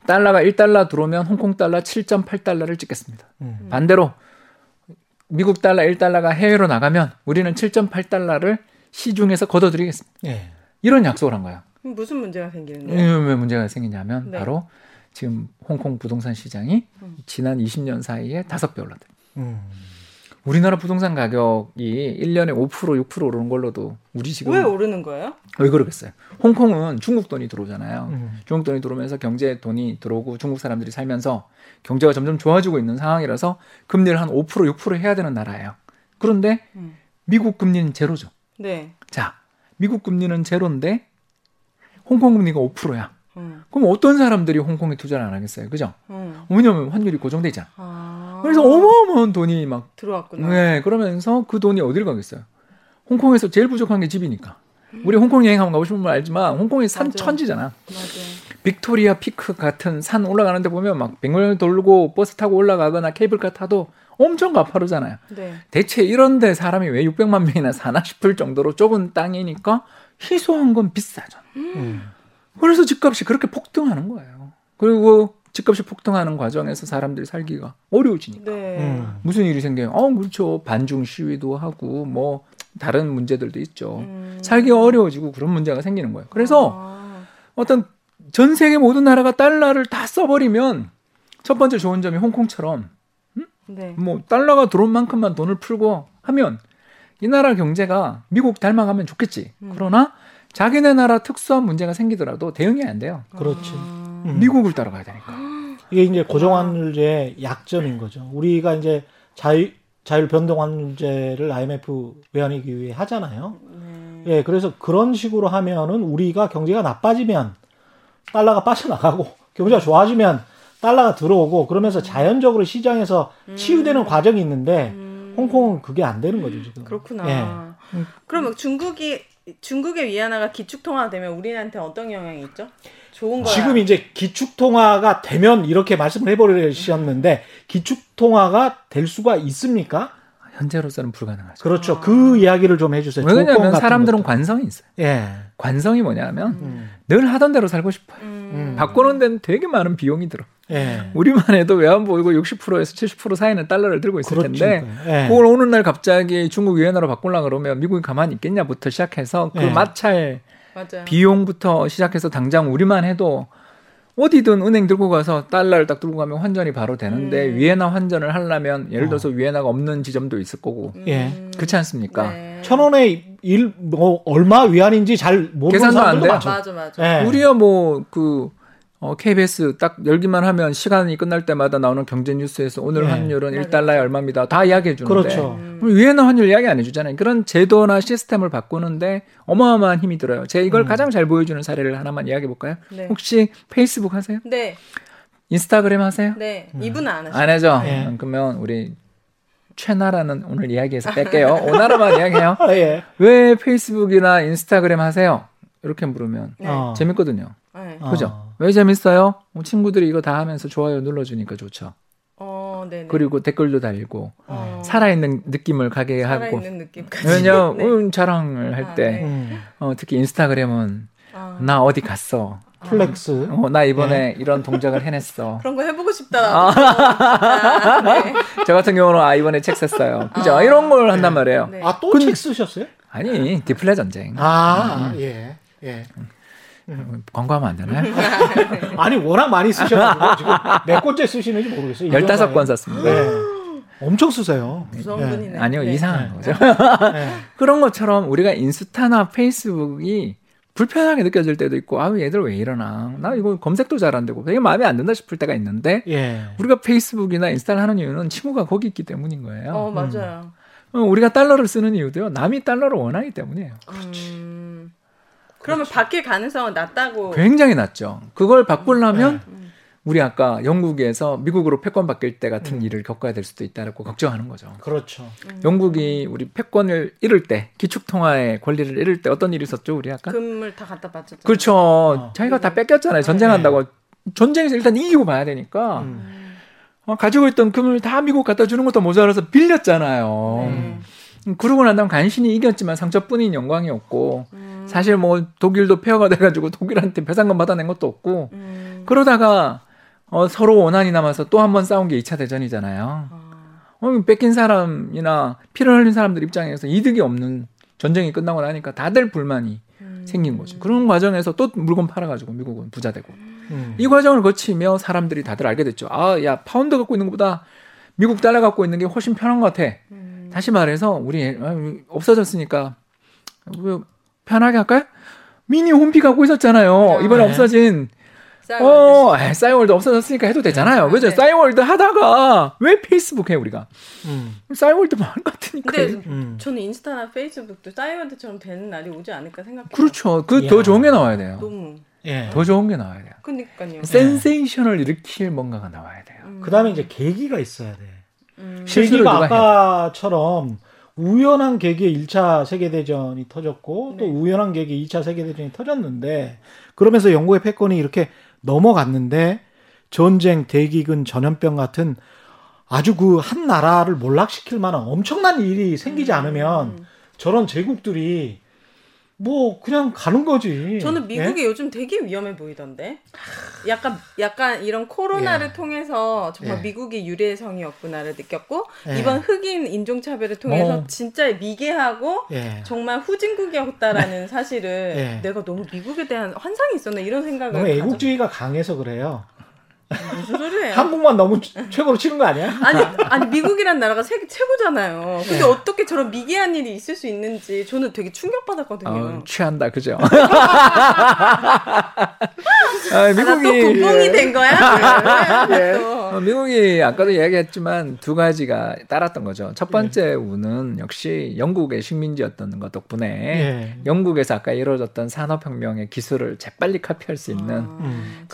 달러가 1달러 들어오면 홍콩 달러 7.8달러를 찍겠습니다. 반대로 미국 달러 1달러가 해외로 나가면 우리는 7.8달러를 시중에서 걷어들이겠습니다. 예. 이런 약속을 한 거예요. 무슨 문제가 생기는데요? 왜 문제가 생기냐면 바로 지금 홍콩 부동산 시장이 지난 20년 사이에 5배 올랐다. 우리나라 부동산 가격이 1년에 5%, 6% 오르는 걸로도 우리 지금 왜 오르는 거예요? 왜 그러겠어요? 홍콩은 중국 돈이 들어오잖아요. 중국 돈이 들어오면서 경제에 돈이 들어오고 중국 사람들이 살면서 경제가 점점 좋아지고 있는 상황이라서 금리를 한 5%, 6% 해야 되는 나라예요. 그런데 미국 금리는 제로죠. 네. 자, 미국 금리는 제로인데 홍콩 금리가 5%야. 그럼 어떤 사람들이 홍콩에 투자를 안 하겠어요? 그죠? 왜냐면 환율이 고정돼 있잖아. 아... 그래서 어마어마한 돈이 막 들어왔구나. 네, 그러면서 그 돈이 어딜 가겠어요? 홍콩에서 제일 부족한 게 집이니까. 우리 홍콩 여행 한번 가보시면 알지만 홍콩이 산 맞아. 천지잖아. 맞아. 빅토리아 피크 같은 산 올라가는데 보면 막 100명 돌고 버스 타고 올라가거나 케이블카 타도 엄청 가파르잖아요. 네. 대체 이런데 사람이 왜 600만 명이나 사나 싶을 정도로 좁은 땅이니까 희소한 건 비싸잖아. 그래서 집값이 그렇게 폭등하는 거예요. 그리고 집값이 폭등하는 과정에서 사람들이 살기가 어려워지니까. 네. 무슨 일이 생겨요? 그렇죠. 반중 시위도 하고 뭐 다른 문제들도 있죠. 살기가 어려워지고 그런 문제가 생기는 거예요. 그래서 어떤 전 세계 모든 나라가 달러를 다 써버리면 첫 번째 좋은 점이 홍콩처럼 네. 뭐 달러가 들어온 만큼만 돈을 풀고 하면 이 나라 경제가 미국 닮아가면 좋겠지. 그러나 자기네 나라 특수한 문제가 생기더라도 대응이 안 돼요. 그렇지. 미국을 따라가야 되니까. 이게 이제 고정환율제의 약점인 거죠. 우리가 이제 자율 변동환율제를 IMF 외환위기 위해 하잖아요. 예, 그래서 그런 식으로 하면은 우리가 경제가 나빠지면 달러가 빠져나가고 경제가 좋아지면 달러가 들어오고 그러면서 자연적으로 시장에서 치유되는 과정이 있는데 홍콩은 그게 안 되는 거죠, 지금. 그렇구나. 예. 그럼 중국의 위안화가 기축통화가 되면 우리한테 어떤 영향이 있죠? 좋은 거야. 지금 이제 기축통화가 되면 이렇게 말씀을 해버리셨는데 기축통화가 될 수가 있습니까? 현재로서는 불가능하죠. 그렇죠. 그 이야기를 좀 해주세요. 왜냐하면 사람들은 것도. 관성이 있어요. 예. 관성이 뭐냐면 늘 하던 대로 살고 싶어요. 바꾸는 데는 되게 많은 비용이 들어. 예. 우리만 해도 외환보유고 60%에서 70% 사이는 달러를 들고 있을 그렇죠. 텐데 예. 그걸 어느 날 갑자기 중국 위안화로 바꾸려고 그러면 미국이 가만히 있겠냐부터 시작해서 그 예. 마찰 맞아요. 비용부터 시작해서 당장 우리만 해도 어디든 은행 들고 가서 달러를 딱 들고 가면 환전이 바로 되는데 위안화 환전을 하려면 예를 들어서 위안화가 없는 지점도 있을 거고 그렇지 않습니까? 네. 1,000원에 뭐 얼마 위안인지 잘 모르는 사람들도 많죠. 맞아. 예. 우리야 뭐 그 KBS 딱 열기만 하면 시간이 끝날 때마다 나오는 경제 뉴스에서 오늘 환율은 1달러에 얼마입니다. 다 이야기해 주는데 그렇죠. 위안화 환율 이야기 안 해주잖아요. 그런 제도나 시스템을 바꾸는데 어마어마한 힘이 들어요. 제가 이걸 가장 잘 보여주는 사례를 하나만 이야기해 볼까요? 네. 혹시 페이스북 하세요? 네. 인스타그램 하세요? 네. 이분은 안 하죠. 안 하죠? 네. 그러면 우리 최나라는 오늘 이야기에서 뺄게요. 오나라만 이야기해요. 예. 왜 페이스북이나 인스타그램 하세요? 이렇게 물으면 네. 재밌거든요. 네. 그죠? 왜 재밌어요? 친구들이 이거 다 하면서 좋아요 눌러주니까 좋죠. 네네. 그리고 댓글도 달리고 살아있는 느낌을 가게 하고. 살아있는 느낌까지. 왜냐면 네. 자랑을 할 때 네. 특히 인스타그램은 나 어디 갔어. 플렉스. 나 이번에 네. 이런 동작을 해냈어. 그런 거 해보고 싶다. 네. 저 같은 경우는 이번에 책 샀어요. 그죠? 이런 걸 한단 말이에요. 네. 아, 또 책 쓰셨어요? 아니, 디플레 전쟁. 예. 예. 광고하면 안 되나요? 아니, 워낙 많이 쓰셔가지고 지금 몇 권째 쓰시는지 모르겠어요. 15권 샀습니다. 네. 엄청 쓰세요. 무서운 분이네. 네. 아니요, 네. 이상한 거죠. 네. 그런 것처럼 우리가 인스타나 페이스북이 불편하게 느껴질 때도 있고, 얘들 왜 이러나. 나 이거 검색도 잘 안 되고, 되게 마음에 안 든다 싶을 때가 있는데, 예. 우리가 페이스북이나 인스타를 하는 이유는 친구가 거기 있기 때문인 거예요. 맞아요. 우리가 달러를 쓰는 이유도요, 남이 달러를 원하기 때문이에요. 그렇지. 그러면 그렇죠. 바뀔 가능성은 낮다고. 굉장히 낮죠. 그걸 바꾸려면 우리 아까 영국에서 미국으로 패권 바뀔 때 같은 일을 겪어야 될 수도 있다고 걱정하는 거죠. 그렇죠. 영국이 우리 패권을 잃을 때, 기축통화의 권리를 잃을 때 어떤 일이 있었죠? 우리 아까? 금을 다 갖다 바쳤죠. 그렇죠. 자기가 다 뺏겼잖아요. 전쟁한다고. 네. 전쟁에서 일단 이기고 봐야 되니까. 가지고 있던 금을 다 미국 갖다 주는 것도 모자라서 빌렸잖아요. 그러고 난 다음 간신히 이겼지만 상처뿐인 영광이었고 사실 뭐 독일도 폐허가 돼가지고 독일한테 배상금 받아낸 것도 없고 그러다가 서로 원한이 남아서 또 한 번 싸운 게 2차 대전이잖아요. 뺏긴 사람이나 피를 흘린 사람들 입장에서 이득이 없는 전쟁이 끝나고 나니까 다들 불만이 생긴 거죠. 그런 과정에서 또 물건 팔아가지고 미국은 부자되고 이 과정을 거치며 사람들이 다들 알게 됐죠. 아, 야, 파운드 갖고 있는 것보다 미국 달러 갖고 있는 게 훨씬 편한 것 같아. 다시 말해서 우리 없어졌으니까 편하게 할까요? 미니 홈피 갖고 있었잖아요. 이번에 없어진 싸이월드 없어졌으니까 해도 되잖아요. 그죠? 싸이월드 하다가 왜 페이스북 해 우리가? 싸이월드 많을 것 같으니까. 근데 저는 인스타나 페이스북도 싸이월드처럼 되는 날이 오지 않을까 생각해요. 그렇죠. 그 더 좋은 게 나와야 돼요. 너무. 예. 더 좋은 게 나와야 돼요. 그러니까요. 센세이션을 일으킬 뭔가가 나와야 돼요. 그다음에 이제 계기가 있어야 돼. 계기가 아까처럼 우연한 계기에 1차 세계대전이 터졌고 또 우연한 계기에 2차 세계대전이 터졌는데 그러면서 영국의 패권이 이렇게 넘어갔는데 전쟁, 대기근, 전염병 같은 아주 그 한 나라를 몰락시킬 만한 엄청난 일이 생기지 않으면 저런 제국들이 뭐 그냥 가는 거지. 저는 미국이 요즘 되게 위험해 보이던데. 약간 이런 코로나를 통해서 정말 미국이 유례성이었구나를 느꼈고 이번 흑인 인종차별을 통해서 진짜 미개하고 정말 후진국이었다라는 사실을 내가 너무 미국에 대한 환상이 있었네 이런 생각을. 너무 애국주의가 강해서 그래요. 무슨 소리예요? 한국만 너무 최고로 치는 거 아니야? 아니 미국이란 나라가 세계 최고잖아요. 근데 어떻게 저런 미개한 일이 있을 수 있는지 저는 되게 충격받았거든요. 취한다 그죠? 미국이 나 또 국뽕이 된 거야? 미국이 아까도 이야기했지만 두 가지가 따랐던 거죠. 첫 번째 우는 역시 영국의 식민지였던 것 덕분에 영국에서 아까 이루어졌던 산업혁명의 기술을 재빨리 카피할 수 있는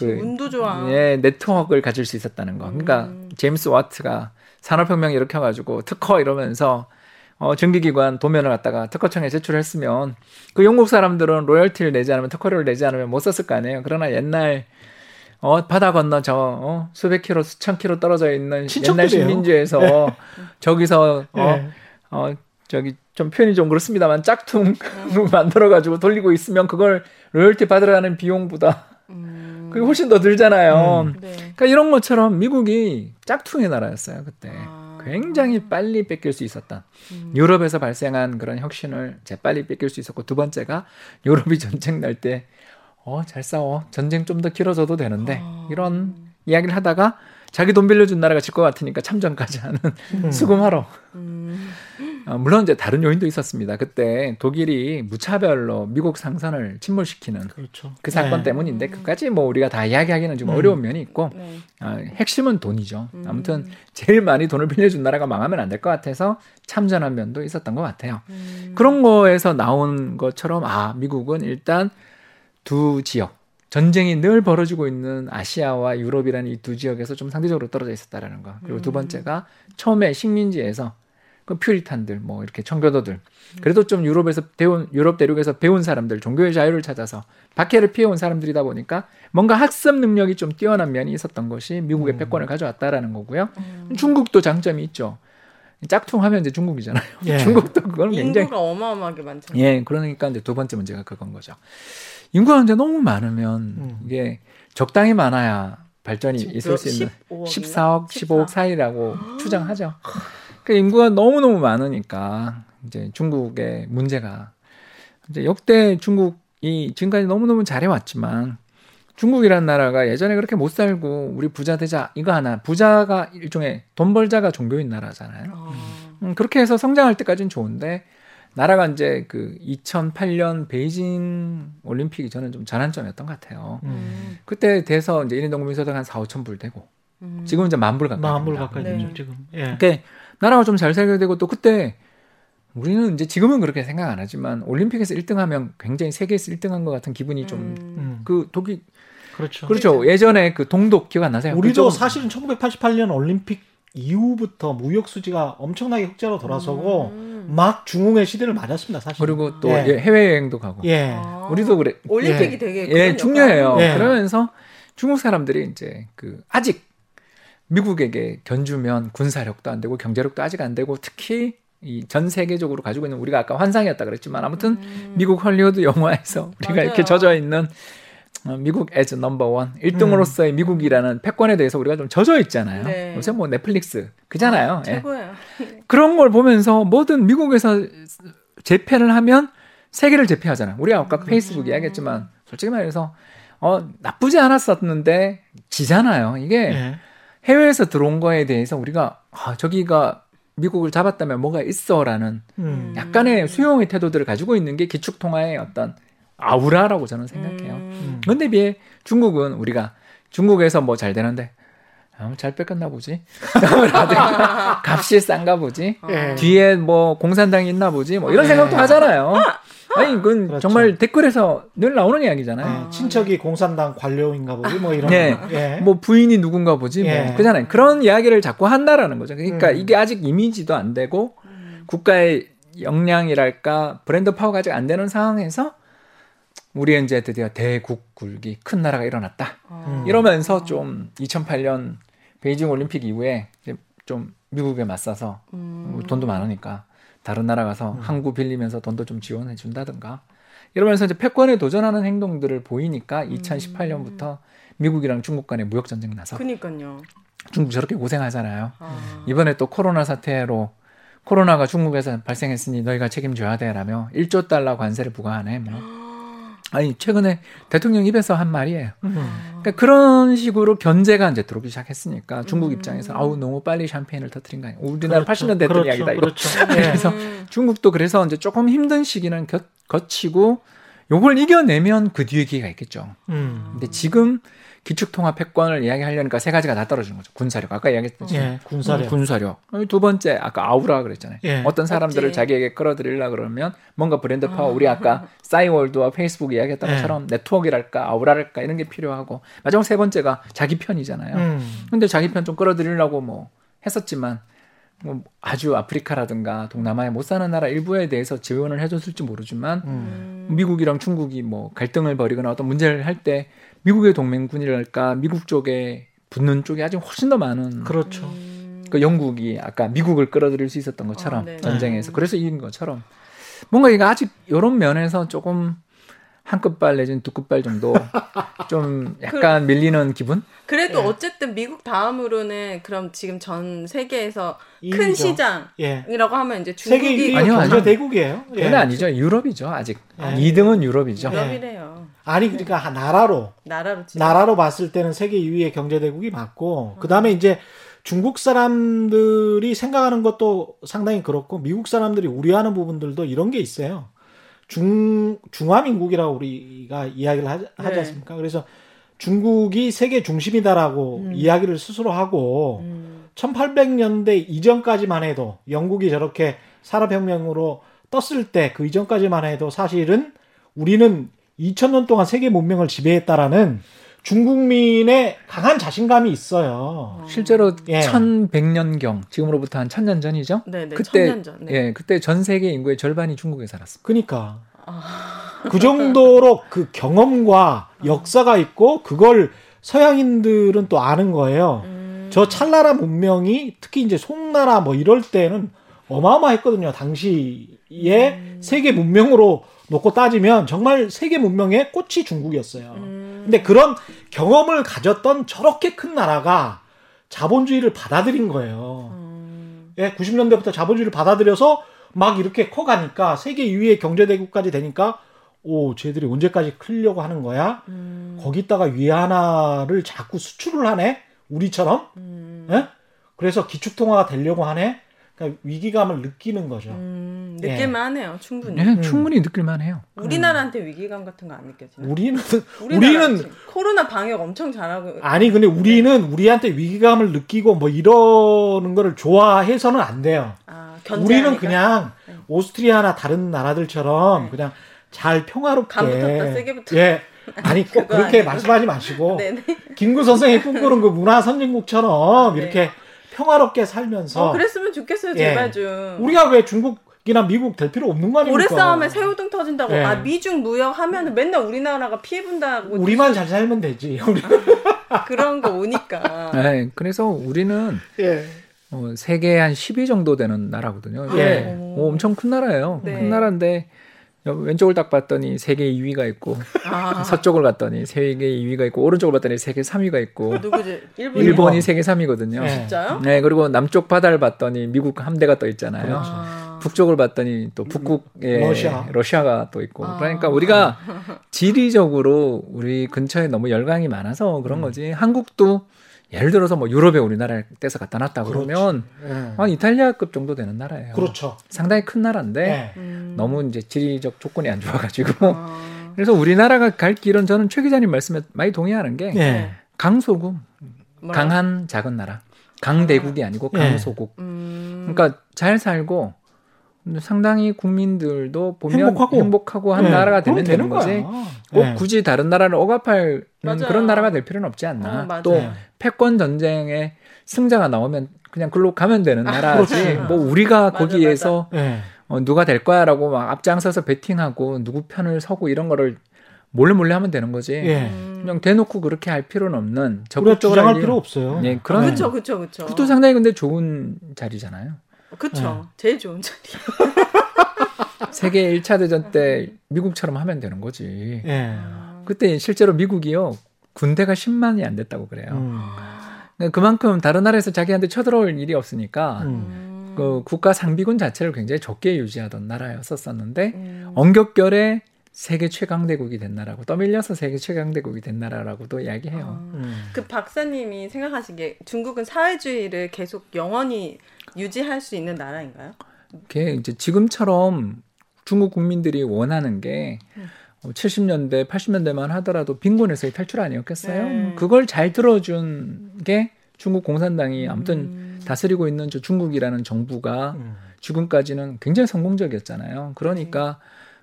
운도 좋아. 네트워크를 가질 수 있었다는 거. 그러니까 제임스 와트가 산업혁명 일으켜가지고 특허 이러면서 증기기관 도면을 갖다가 특허청에 제출했으면 그 영국 사람들은 로열티를 내지 않으면 특허료를 내지 않으면 못 썼을 거 아니에요. 그러나 옛날 바다 건너 저 수백 킬로 수천 킬로 떨어져 있는 옛날 식민지에서 저기서 저기 좀 표현이 좀 그렇습니다만 짝퉁 만들어가지고 돌리고 있으면 그걸 로열티 받으라는 비용보다 그게 훨씬 더 들잖아요. 그러니까 이런 것처럼 미국이 짝퉁의 나라였어요. 그때 굉장히 빨리 뺏길 수 있었던 유럽에서 발생한 그런 혁신을 재빨리 뺏길 수 있었고 두 번째가 유럽이 전쟁 날 때 잘 싸워 전쟁 좀 더 길어져도 되는데 이런 이야기를 하다가 자기 돈 빌려준 나라가 질 것 같으니까 참전까지 하는 수금하러 물론 이제 다른 요인도 있었습니다. 그때 독일이 무차별로 미국 상선을 침몰시키는 그 사건 때문인데 그까지 뭐 우리가 다 이야기하기는 좀 어려운 면이 있고 핵심은 돈이죠. 아무튼 제일 많이 돈을 빌려준 나라가 망하면 안 될 것 같아서 참전한 면도 있었던 것 같아요. 그런 거에서 나온 것처럼 미국은 일단 두 지역 전쟁이 늘 벌어지고 있는 아시아와 유럽이라는 이 두 지역에서 좀 상대적으로 떨어져 있었다라는 거. 그리고 두 번째가 처음에 식민지에서 그 퓨리탄들, 뭐 이렇게 청교도들, 그래도 좀 유럽 대륙에서 배운 사람들, 종교의 자유를 찾아서 박해를 피해온 사람들이다 보니까 뭔가 학습 능력이 좀 뛰어난 면이 있었던 것이 미국의 패권을 가져왔다라는 거고요. 중국도 장점이 있죠. 짝퉁하면 이제 중국이잖아요. 중국도 그건 굉장히 인구가 어마어마하게 많잖아요. 그러니까 이제 두 번째 문제가 그건 거죠. 인구가 이제 너무 많으면 이게 적당히 많아야 발전이 있을 수 있는 14억, 15억 사이라고 추정하죠. 인구가 너무너무 많으니까 이제 중국의 문제가 이제 역대 중국이 지금까지 너무너무 잘해왔지만 중국이란 나라가 예전에 그렇게 못 살고 우리 부자 되자 이거 하나 부자가 일종의 돈 벌자가 종교인 나라잖아요. 그렇게 해서 성장할 때까지는 좋은데 나라가 이제 그 2008년 베이징 올림픽이 저는 좀 전환점이었던 것 같아요. 그때 돼서 이제 1인당 국민소득 한 4, 5천 불 되고 지금 이제 10,000불 가까이 됩니다. 10,000불 가까이 되죠 지금. 그러니까 나라가 좀 잘 살게 되고 또 그때 우리는 이제 지금은 그렇게 생각 안 하지만 올림픽에서 1등하면 굉장히 세계에서 1등한 것 같은 기분이 좀 그 독일 그렇죠 예전에 그 동독 기억 안 나세요? 우리도 사실은 1988년 올림픽 이후부터 무역 수지가 엄청나게 흑자로 돌아서고 막 중흥의 시대를 맞았습니다 사실. 그리고 또 해외 여행도 가고. 우리도 그래. 올림픽이 되게 중요해요. 그러면서 중국 사람들이 이제 그 아직 미국에게 견주면 군사력도 안 되고 경제력도 아직 안 되고 특히 이 전 세계적으로 가지고 있는 우리가 아까 환상이었다 그랬지만 아무튼 미국 헐리우드 영화에서 우리가 이렇게 젖어 있는 미국 as number one 1등으로서의 미국이라는 패권에 대해서 우리가 좀 젖어 있잖아요. 요새 뭐 넷플릭스 그잖아요. 최고예요. 그런 걸 보면서 뭐든 미국에서 재패를 하면 세계를 재패하잖아. 우리가 아까 페이스북 이야기했지만 솔직히 말해서 나쁘지 않았었는데 지잖아요. 이게 해외에서 들어온 거에 대해서 우리가 저기가 미국을 잡았다면 뭐가 있어라는 약간의 수용의 태도들을 가지고 있는 게 기축통화의 어떤 아우라라고 저는 생각해요. 그런데 비해 중국은 우리가 중국에서 뭐 잘 되는데 잘 뺏겼나 보지. 값이 싼가 보지. 뒤에 뭐 공산당이 있나 보지. 뭐 이런 생각도 하잖아요. 아니 그건 그렇죠. 정말 댓글에서 늘 나오는 이야기잖아요. 친척이 공산당 관료인가 보지 뭐 이런. 뭐 부인이 누군가 보지. 뭐 그잖아요. 그런 이야기를 자꾸 한다라는 거죠. 그러니까 이게 아직 이미지도 안 되고 국가의 역량이랄까 브랜드 파워가 아직 안 되는 상황에서 우리 이제 드디어 대국 굴기 큰 나라가 일어났다. 이러면서 좀 2008년 베이징 올림픽 이후에 좀 미국에 맞서서 돈도 많으니까 다른 나라 가서 항구 빌리면서 돈도 좀 지원해 준다든가 이러면서 이제 패권에 도전하는 행동들을 보이니까 2018년부터 미국이랑 중국 간의 무역 전쟁 나서 그러니까요. 중국 저렇게 고생하잖아요. 이번에 또 코로나 사태로 코로나가 중국에서 발생했으니 너희가 책임져야 되라며 1조 달러 관세를 부과하네. 뭐. 아니 최근에 대통령 입에서 한 말이에요. 그러니까 그런 식으로 견제가 이제 들어오기 시작했으니까 중국 입장에서 아우 너무 빨리 샴페인을 터뜨린 거 아니야. 우리나라 그렇죠. 80년대 했던 이야기다. 그렇죠. 그래서 중국도 그래서 이제 조금 힘든 시기는 거치고 요걸 이겨내면 그 뒤에 기회가 있겠죠. 근데 지금 기축통화 패권을 이야기하려니까 세 가지가 다 떨어지는 거죠. 군사력 아까 이야기했듯이 군사력. 두 번째 아까 아우라 그랬잖아요. 어떤 사람들을 자기에게 끌어들이려고 그러면 뭔가 브랜드 파워 우리 아까 싸이월드와 페이스북 이야기했던 것처럼 네트워크랄까 아우라랄까 이런 게 필요하고 마지막 세 번째가 자기 편이잖아요. 근데 자기 편 좀 끌어들이려고 뭐 했었지만 뭐 아주 아프리카라든가 동남아에 못 사는 나라 일부에 대해서 지원을 해줬을지 모르지만 미국이랑 중국이 뭐 갈등을 벌이거나 어떤 문제를 할 때 미국의 동맹군이랄까 미국 쪽에 붙는 쪽이 아직 훨씬 더 많은 그렇죠. 그 영국이 아까 미국을 끌어들일 수 있었던 것처럼 전쟁에서 그래서 이긴 것처럼 뭔가 이거 아직 이런 면에서 조금 한 끗발 내지는 두 끗발 정도 좀 약간 밀리는 기분? 그래도 어쨌든 미국 다음으로는 그럼 지금 전 세계에서 큰 시장이라고 하면 이제 중국이 아니요 대국이에요. 그건 아니죠. 유럽이죠. 아직 2등은 유럽이죠. 유럽이래요. 아니 그러니까 나라로 봤을 때는 세계 2위의 경제 대국이 맞고 그 다음에 이제 중국 사람들이 생각하는 것도 상당히 그렇고 미국 사람들이 우려하는 부분들도 이런 게 있어요. 중화민국이라고 우리가 이야기를 하지 않습니까? 그래서 중국이 세계 중심이다라고 이야기를 스스로 하고 1800년대 이전까지만 해도 영국이 저렇게 산업혁명으로 떴을 때 그 이전까지만 해도 사실은 우리는 2000년 동안 세계 문명을 지배했다라는 중국민의 강한 자신감이 있어요. 실제로 1100년경, 지금으로부터 한 1000년 전이죠? 네네, 그때, 1000년 전. 네. 예, 그때 전 세계 인구의 절반이 중국에 살았습니다. 그러니까. 그 정도로 그 경험과 역사가 있고 그걸 서양인들은 또 아는 거예요. 저 찰나라 문명이 특히 이제 송나라 뭐 이럴 때는 어마어마했거든요. 당시에 세계 문명으로 놓고 따지면 정말 세계 문명의 꽃이 중국이었어요. 근데 그런 경험을 가졌던 저렇게 큰 나라가 자본주의를 받아들인 거예요. 90년대부터 자본주의를 받아들여서 막 이렇게 커가니까 세계 2위의 경제대국까지 되니까 오, 쟤들이 언제까지 크려고 하는 거야? 거기다가 위에 하나를 자꾸 수출을 하네? 우리처럼? 예? 그래서 기축통화가 되려고 하네? 그러니까 위기감을 느끼는 거죠. 느낄만 해요. 충분히. 충분히 느낄만 해요. 우리나라한테 위기감 같은 거 안 느껴지나요? 우리는 코로나 방역 엄청 잘하고. 아니 근데 우리는 우리한테 위기감을 느끼고 뭐 이러는 거를 좋아해서는 안 돼요. 우리는 그냥 오스트리아나 다른 나라들처럼 그냥 잘 평화롭게. 감부터 세게부터. 아니 꼭 그렇게 말씀하지 마시고 김구 선생이 꿈꾸는 그 문화 선진국처럼 이렇게 평화롭게 살면서 그랬으면 좋겠어요. 제발 좀. 우리가 왜 중국이나 미국 될 필요 없는 거 아닙니까? 고래 싸움에 새우등 터진다고 미중 무역 하면 맨날 우리나라가 피해본다고 우리만 잘 살면 되지. 그런 거 오니까 그래서 우리는 세계 한 10위 정도 되는 나라거든요. 엄청 큰 나라예요. 큰 나라인데 왼쪽을 딱 봤더니 세계 2위가 있고 서쪽을 봤더니 세계 2위가 있고 오른쪽을 봤더니 세계 3위가 있고 누구지? 일본이 세계 3위거든요. 진짜요? 네. 그리고 남쪽 바다를 봤더니 미국 함대가 떠 있잖아요. 북쪽을 봤더니 또 북극에 러시아가 또 있고. 그러니까 우리가 지리적으로 우리 근처에 너무 열강이 많아서 그런 거지. 한국도 예를 들어서 뭐 유럽에 우리나라를 떼서 갖다 놨다 그러면 한 이탈리아급 정도 되는 나라예요. 그렇죠. 상당히 큰 나라인데 너무 이제 지리적 조건이 안 좋아가지고. 그래서 우리나라가 갈 길은 저는 최 기자님 말씀에 많이 동의하는 게 강소국, 강한 작은 나라. 강대국이 아니고 강소국. 그러니까 잘 살고 상당히 국민들도 보면 행복하고 한 나라가 되면 되는 거지. 꼭 굳이 다른 나라를 억압할 그런 나라가 될 필요는 없지 않나. 또 패권 전쟁에 승자가 나오면 그냥 글로 가면 되는 나라지. 뭐 우리가 거기에서 누가 될 거야라고 막 앞장서서 베팅하고 누구 편을 서고 이런 거를 몰래 하면 되는 거지. 그냥 대놓고 그렇게 할 필요는 없는. 적극적으로 할 필요 없어요. 예, 그런. 그렇죠. 그것도 상당히 근데 좋은 자리잖아요. 그렇죠. 제일 좋은 자리. 세계 1차 대전 때 미국처럼 하면 되는 거지. 그때 실제로 미국이요 군대가 10만이 안 됐다고 그래요. 그만큼 다른 나라에서 자기한테 쳐들어올 일이 없으니까 그 국가 상비군 자체를 굉장히 적게 유지하던 나라였었는데 엉겹결에 세계 최강대국이 된 나라고 떠밀려서 세계 최강대국이 된 나라라고도 이야기해요. 그 박사님이 생각하시기에 중국은 사회주의를 계속 영원히 유지할 수 있는 나라인가요? 그게 이제 지금처럼 중국 국민들이 원하는 게 70년대, 80년대만 하더라도 빈곤에서의 탈출 아니었겠어요? 그걸 잘 들어준 게 중국 공산당이 아무튼 다스리고 있는 저 중국이라는 정부가 지금까지는 굉장히 성공적이었잖아요. 그러니까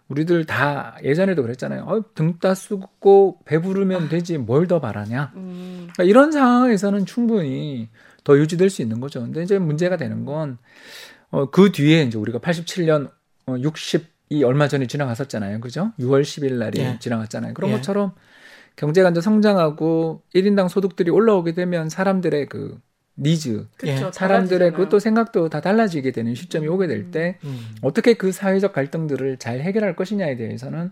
우리들 다 예전에도 그랬잖아요. 등 따쓰고 배부르면 되지 뭘 더 바라냐. 그러니까 이런 상황에서는 충분히 더 유지될 수 있는 거죠. 근데 이제 문제가 되는 건 그 뒤에 이제 우리가 87년 60이 얼마 전에 지나갔었잖아요. 그죠? 6월 10일 날이 지나갔잖아요. 그런 것처럼 경제가 이제 성장하고 1인당 소득들이 올라오게 되면 사람들의 그 니즈, 그쵸, 사람들의 그것도 생각도 다 달라지게 되는 시점이 오게 될 때 어떻게 그 사회적 갈등들을 잘 해결할 것이냐에 대해서는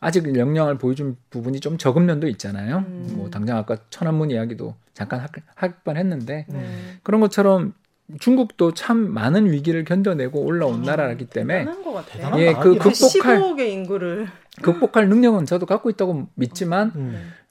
아직 역량을 보여준 부분이 좀 적은 면도 있잖아요. 뭐 당장 아까 천안문 이야기도 잠깐 학번 했는데 그런 것처럼 중국도 참 많은 위기를 견뎌내고 올라온 나라이기 때문에 그 극복할 15억의 인구를 극복할 능력은 저도 갖고 있다고 믿지만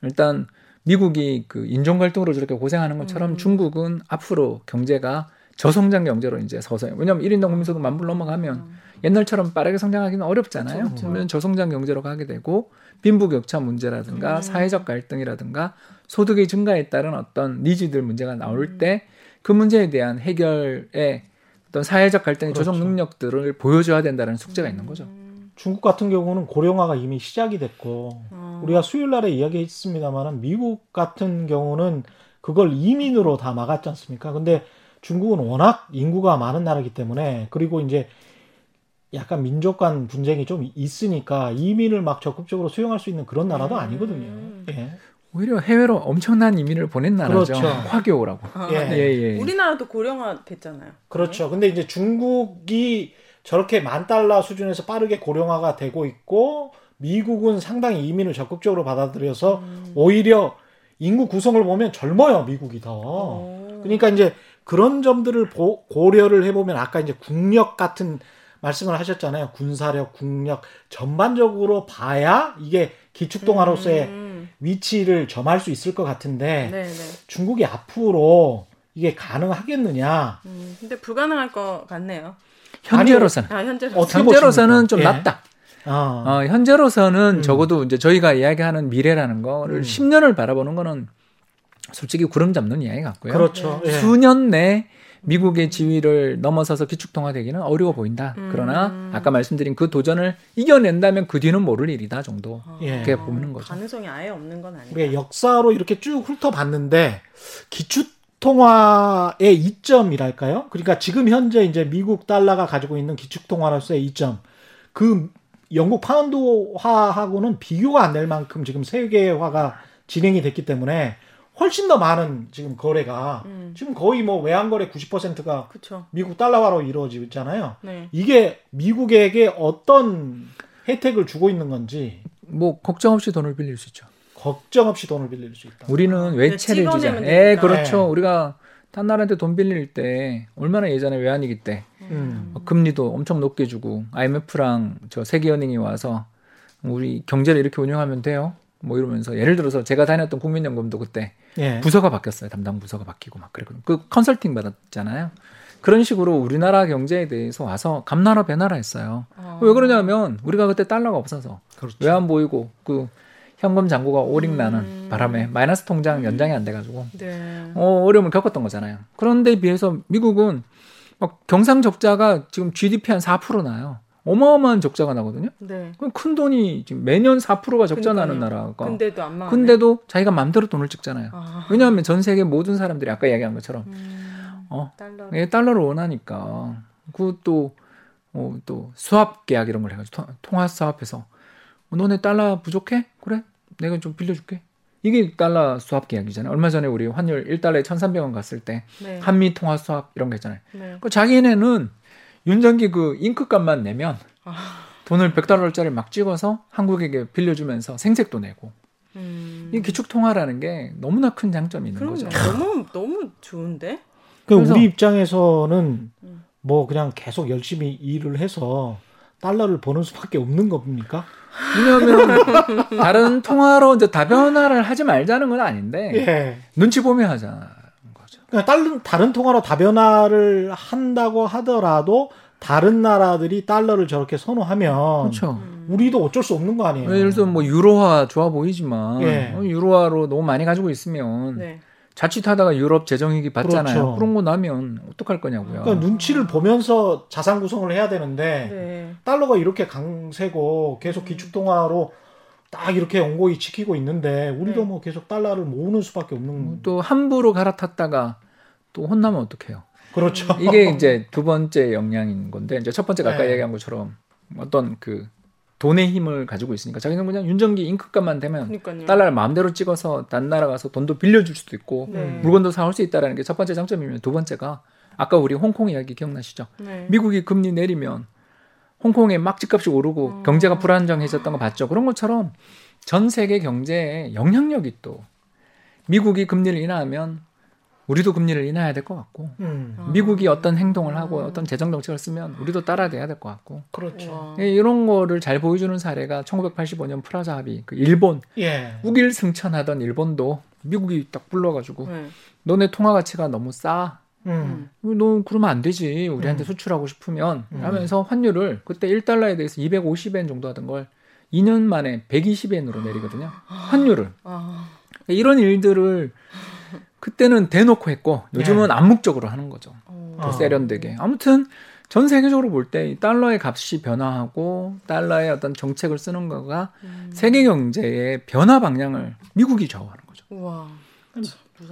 일단 미국이 그 인종 갈등으로 저렇게 고생하는 것처럼 중국은 앞으로 경제가 저성장 경제로 이제 서서요. 왜냐하면 1인당 국민소득 10,000불 넘어가면 옛날처럼 빠르게 성장하기는 어렵잖아요. 그러면 저성장 경제로 가게 되고 빈부격차 문제라든가 사회적 갈등이라든가 소득의 증가에 따른 어떤 니즈들 문제가 나올 때 그 문제에 대한 해결의 어떤 사회적 갈등의 조정 능력들을 보여줘야 된다는 숙제가 있는 거죠. 중국 같은 경우는 고령화가 이미 시작이 됐고 우리가 수요일 날에 이야기했습니다만 미국 같은 경우는 그걸 이민으로 다 막았지 않습니까? 근데 중국은 워낙 인구가 많은 나라이기 때문에 그리고 이제 약간 민족 간 분쟁이 좀 있으니까 이민을 막 적극적으로 수용할 수 있는 그런 나라도 아니거든요. 오히려 해외로 엄청난 이민을 보낸 나라죠. 그렇죠. 화교라고. 우리나라도 고령화 됐잖아요. 그렇죠. 근데 이제 중국이 저렇게 $10,000,000 수준에서 빠르게 고령화가 되고 있고 미국은 상당히 이민을 적극적으로 받아들여서 오히려 인구 구성을 보면 젊어요. 미국이 더. 그러니까 이제 그런 점들을 고려를 해보면 아까 이제 국력 같은 말씀을 하셨잖아요. 군사력, 국력 전반적으로 봐야 이게 기축동화로서의 위치를 점할 수 있을 것 같은데 중국이 앞으로 이게 가능하겠느냐. 근데 불가능할 것 같네요. 현재로서는 좀 낮다. 현재로서는 적어도 이제 저희가 이야기하는 미래라는 거를 10년을 바라보는 거는 솔직히 구름 잡는 이야기 같고요. 그렇죠. 수년 내 미국의 지위를 넘어서서 기축통화되기는 어려워 보인다. 그러나 아까 말씀드린 그 도전을 이겨낸다면 그 뒤는 모를 일이다 정도 그렇게 보는 거죠. 가능성이 아예 없는 건 아니다. 우리가 역사로 이렇게 쭉 훑어봤는데 기축통화의 이점이랄까요? 그러니까 지금 현재 이제 미국 달러가 가지고 있는 기축통화로서의 이점, 그 영국 파운드화하고는 비교가 안 될 만큼 지금 세계화가 진행이 됐기 때문에 훨씬 더 많은 지금 거래가 지금 거의 뭐 외환거래 90%가 미국 달러화로 이루어지잖아요. 이게 미국에게 어떤 혜택을 주고 있는 건지. 뭐 걱정 없이 돈을 빌릴 수 있죠. 걱정 없이 돈을 빌릴 수 있다. 우리는 외채를 주자. 우리가 다른 나라한테 돈 빌릴 때 얼마나 예전에 외환위기 때 금리도 엄청 높게 주고 IMF랑 저 세계은행이 와서 우리 경제를 이렇게 운영하면 돼요. 뭐 이러면서 예를 들어서 제가 다녔던 국민연금도 그때 예. 부서가 바뀌었어요. 담당 부서가 바뀌고 막 그랬거든요. 그 컨설팅 받았잖아요. 그런 식으로 우리나라 경제에 대해서 와서 감나라 배나라 했어요. 왜 그러냐면 우리가 그때 달러가 없어서 그렇죠. 외환 안 보이고 그 현금 잔고가 오링나는 바람에 마이너스 통장 연장이 안 돼가지고 네. 어려움을 겪었던 거잖아요. 그런데 비해서 미국은 막 경상 적자가 지금 GDP 한 4% 나요. 어마어마한 적자가 나거든요. 네. 그럼 큰 돈이 지금 매년 4%가 적자 나는 나라가. 근데도 자기가 마음대로 돈을 찍잖아요. 아. 왜냐하면 전 세계 모든 사람들이 아까 이야기한 것처럼 달러를 원하니까. 그것도 또 수합 계약 이런 걸 해가지고 통화 수합해서 너네 달러 부족해? 그래? 내가 좀 빌려줄게. 이게 달러 수합 계약이잖아요. 얼마 전에 우리 환율 1달러에 1,300원 갔을 때 네. 한미 통화 수합 이런 거 있잖아요. 네. 그 자기네는 윤전기 그 잉크값만 내면 돈을 100달러짜리 막 찍어서 한국에게 빌려주면서 생색도 내고 이 기축통화라는 게 너무나 큰 장점이 있는 거죠. 너무 좋은데? 그래서, 우리 입장에서는 뭐 그냥 계속 열심히 일을 해서 달러를 버는 수밖에 없는 겁니까? 왜냐하면 다른 통화로 이제 다변화를 하지 말자는 건 아닌데 예. 눈치 보며 하잖아. 다른 통화로 다변화를 한다고 하더라도 다른 나라들이 달러를 저렇게 선호하면 그렇죠. 우리도 어쩔 수 없는 거 아니에요. 예를 들어서 뭐 유로화 좋아 보이지만 예. 유로화로 너무 많이 가지고 있으면 네. 자칫하다가 유럽 재정위기 봤잖아요. 그렇죠. 그런 거 나면 어떡할 거냐고요. 그러니까 눈치를 보면서 자산 구성을 해야 되는데 네. 달러가 이렇게 강세고 계속 기축통화로 딱 이렇게 온고이 지키고 있는데 우리도 네. 뭐 계속 달러를 모으는 수밖에 없는. 또 함부로 갈아탔다가 또 혼나면 어떡해요. 그렇죠. 이게 이제 두 번째 영향인 건데 이제 첫 번째가 아까 네. 얘기한 것처럼 어떤 그 돈의 힘을 가지고 있으니까 자기는 그냥 윤전기 잉크값만 되면 그러니까요. 달러를 마음대로 찍어서 딴 나라 가서 돈도 빌려줄 수도 있고 네. 물건도 사올 수 있다는 게 첫 번째 장점이면 두 번째가 아까 우리 홍콩 이야기 기억나시죠? 네. 미국이 금리 내리면 홍콩에 막 집값이 오르고 경제가 불안정해졌던 거 봤죠. 그런 것처럼 전 세계 경제에 영향력이 또 미국이 금리를 인하하면 우리도 금리를 인하해야 될 것 같고 미국이 어떤 행동을 하고 어떤 재정정책을 쓰면 우리도 따라야 될 것 같고 그렇죠. 예, 이런 거를 잘 보여주는 사례가 1985년 프라자 합의 그 일본 예. 우길승천하던 일본도 미국이 딱 불러가지고 예. 너네 통화가치가 너무 싸 너 그러면 안 되지. 우리한테 수출하고 싶으면 하면서 환율을 그때 1달러에 대해서 250엔 정도 하던 걸 2년 만에 120엔으로 내리거든요. 환율을. 그러니까 이런 일들을 그때는 대놓고 했고 요즘은 네. 암묵적으로 하는 거죠. 더 세련되게. 아무튼 전 세계적으로 볼 때 달러의 값이 변화하고 달러의 어떤 정책을 쓰는 거가 세계 경제의 변화 방향을 미국이 좌우하는 거죠. 우와.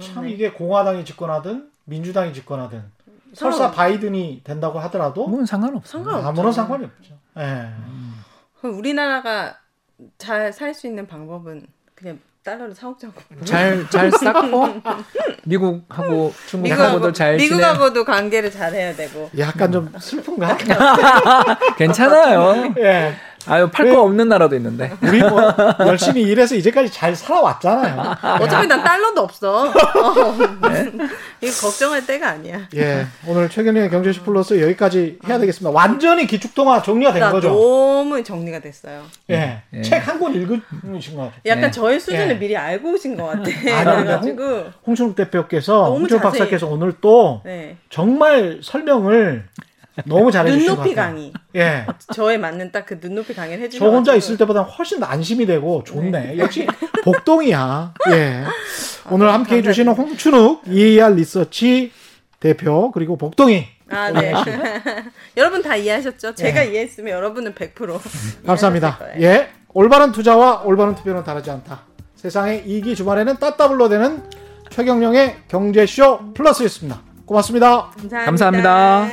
참 이게 공화당이 집권하든 민주당이 집권하든 설사 바이든이 된다고 하더라도 뭐 상관없어요. 아무런 상관이 없죠. 예. 그럼 우리나라가 잘 살 수 있는 방법은 그냥 달러를 사옥자고 잘 쌓고 미국하고 중국하고도 잘 지내 미국하고도 관계를 잘 해야 되고 약간 좀 슬픈가? 괜찮아요. 예. 아유 팔 거 없는 나라도 있는데 우리 뭐 열심히 일해서 이제까지 잘 살아왔잖아요. 어차피 난 달러도 없어. 네? 이거 걱정할 때가 아니야. 예, 오늘 최경영의 경제시 플러스 여기까지 해야 되겠습니다. 완전히 기축통화 정리가 된 거죠? 너무 정리가 됐어요. 예, 예. 책 한 권 읽으신 것 같아요. 약간 예. 저의 수준을 예. 미리 알고 오신 것 같아. 그래가지고 홍춘욱 대표께서 홍준욱 박사께서 오늘 또 네. 정말 설명을 너무 잘해주신 것 같아요. 눈높이 강의. 예. 저에 맞는 딱 그 눈높이 강의를 해주셔서. 저 혼자 있을 때보다 훨씬 안심이 되고 좋네. 네. 역시 복동이야. 예. 오늘 함께 해주시는 홍춘욱 EAR 리서치 대표 그리고 복동이. 아 네. 여러분 다 이해하셨죠? 제가 예. 이해했으면 여러분은 100% 감사합니다. 예. 올바른 투자와 올바른 투표는 다르지 않다. 세상의 이익이 주말에는 따따블로 되는 최경영의 경제쇼 플러스였습니다. 고맙습니다. 감사합니다.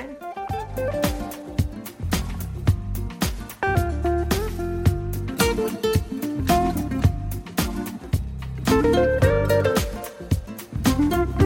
감사합니다.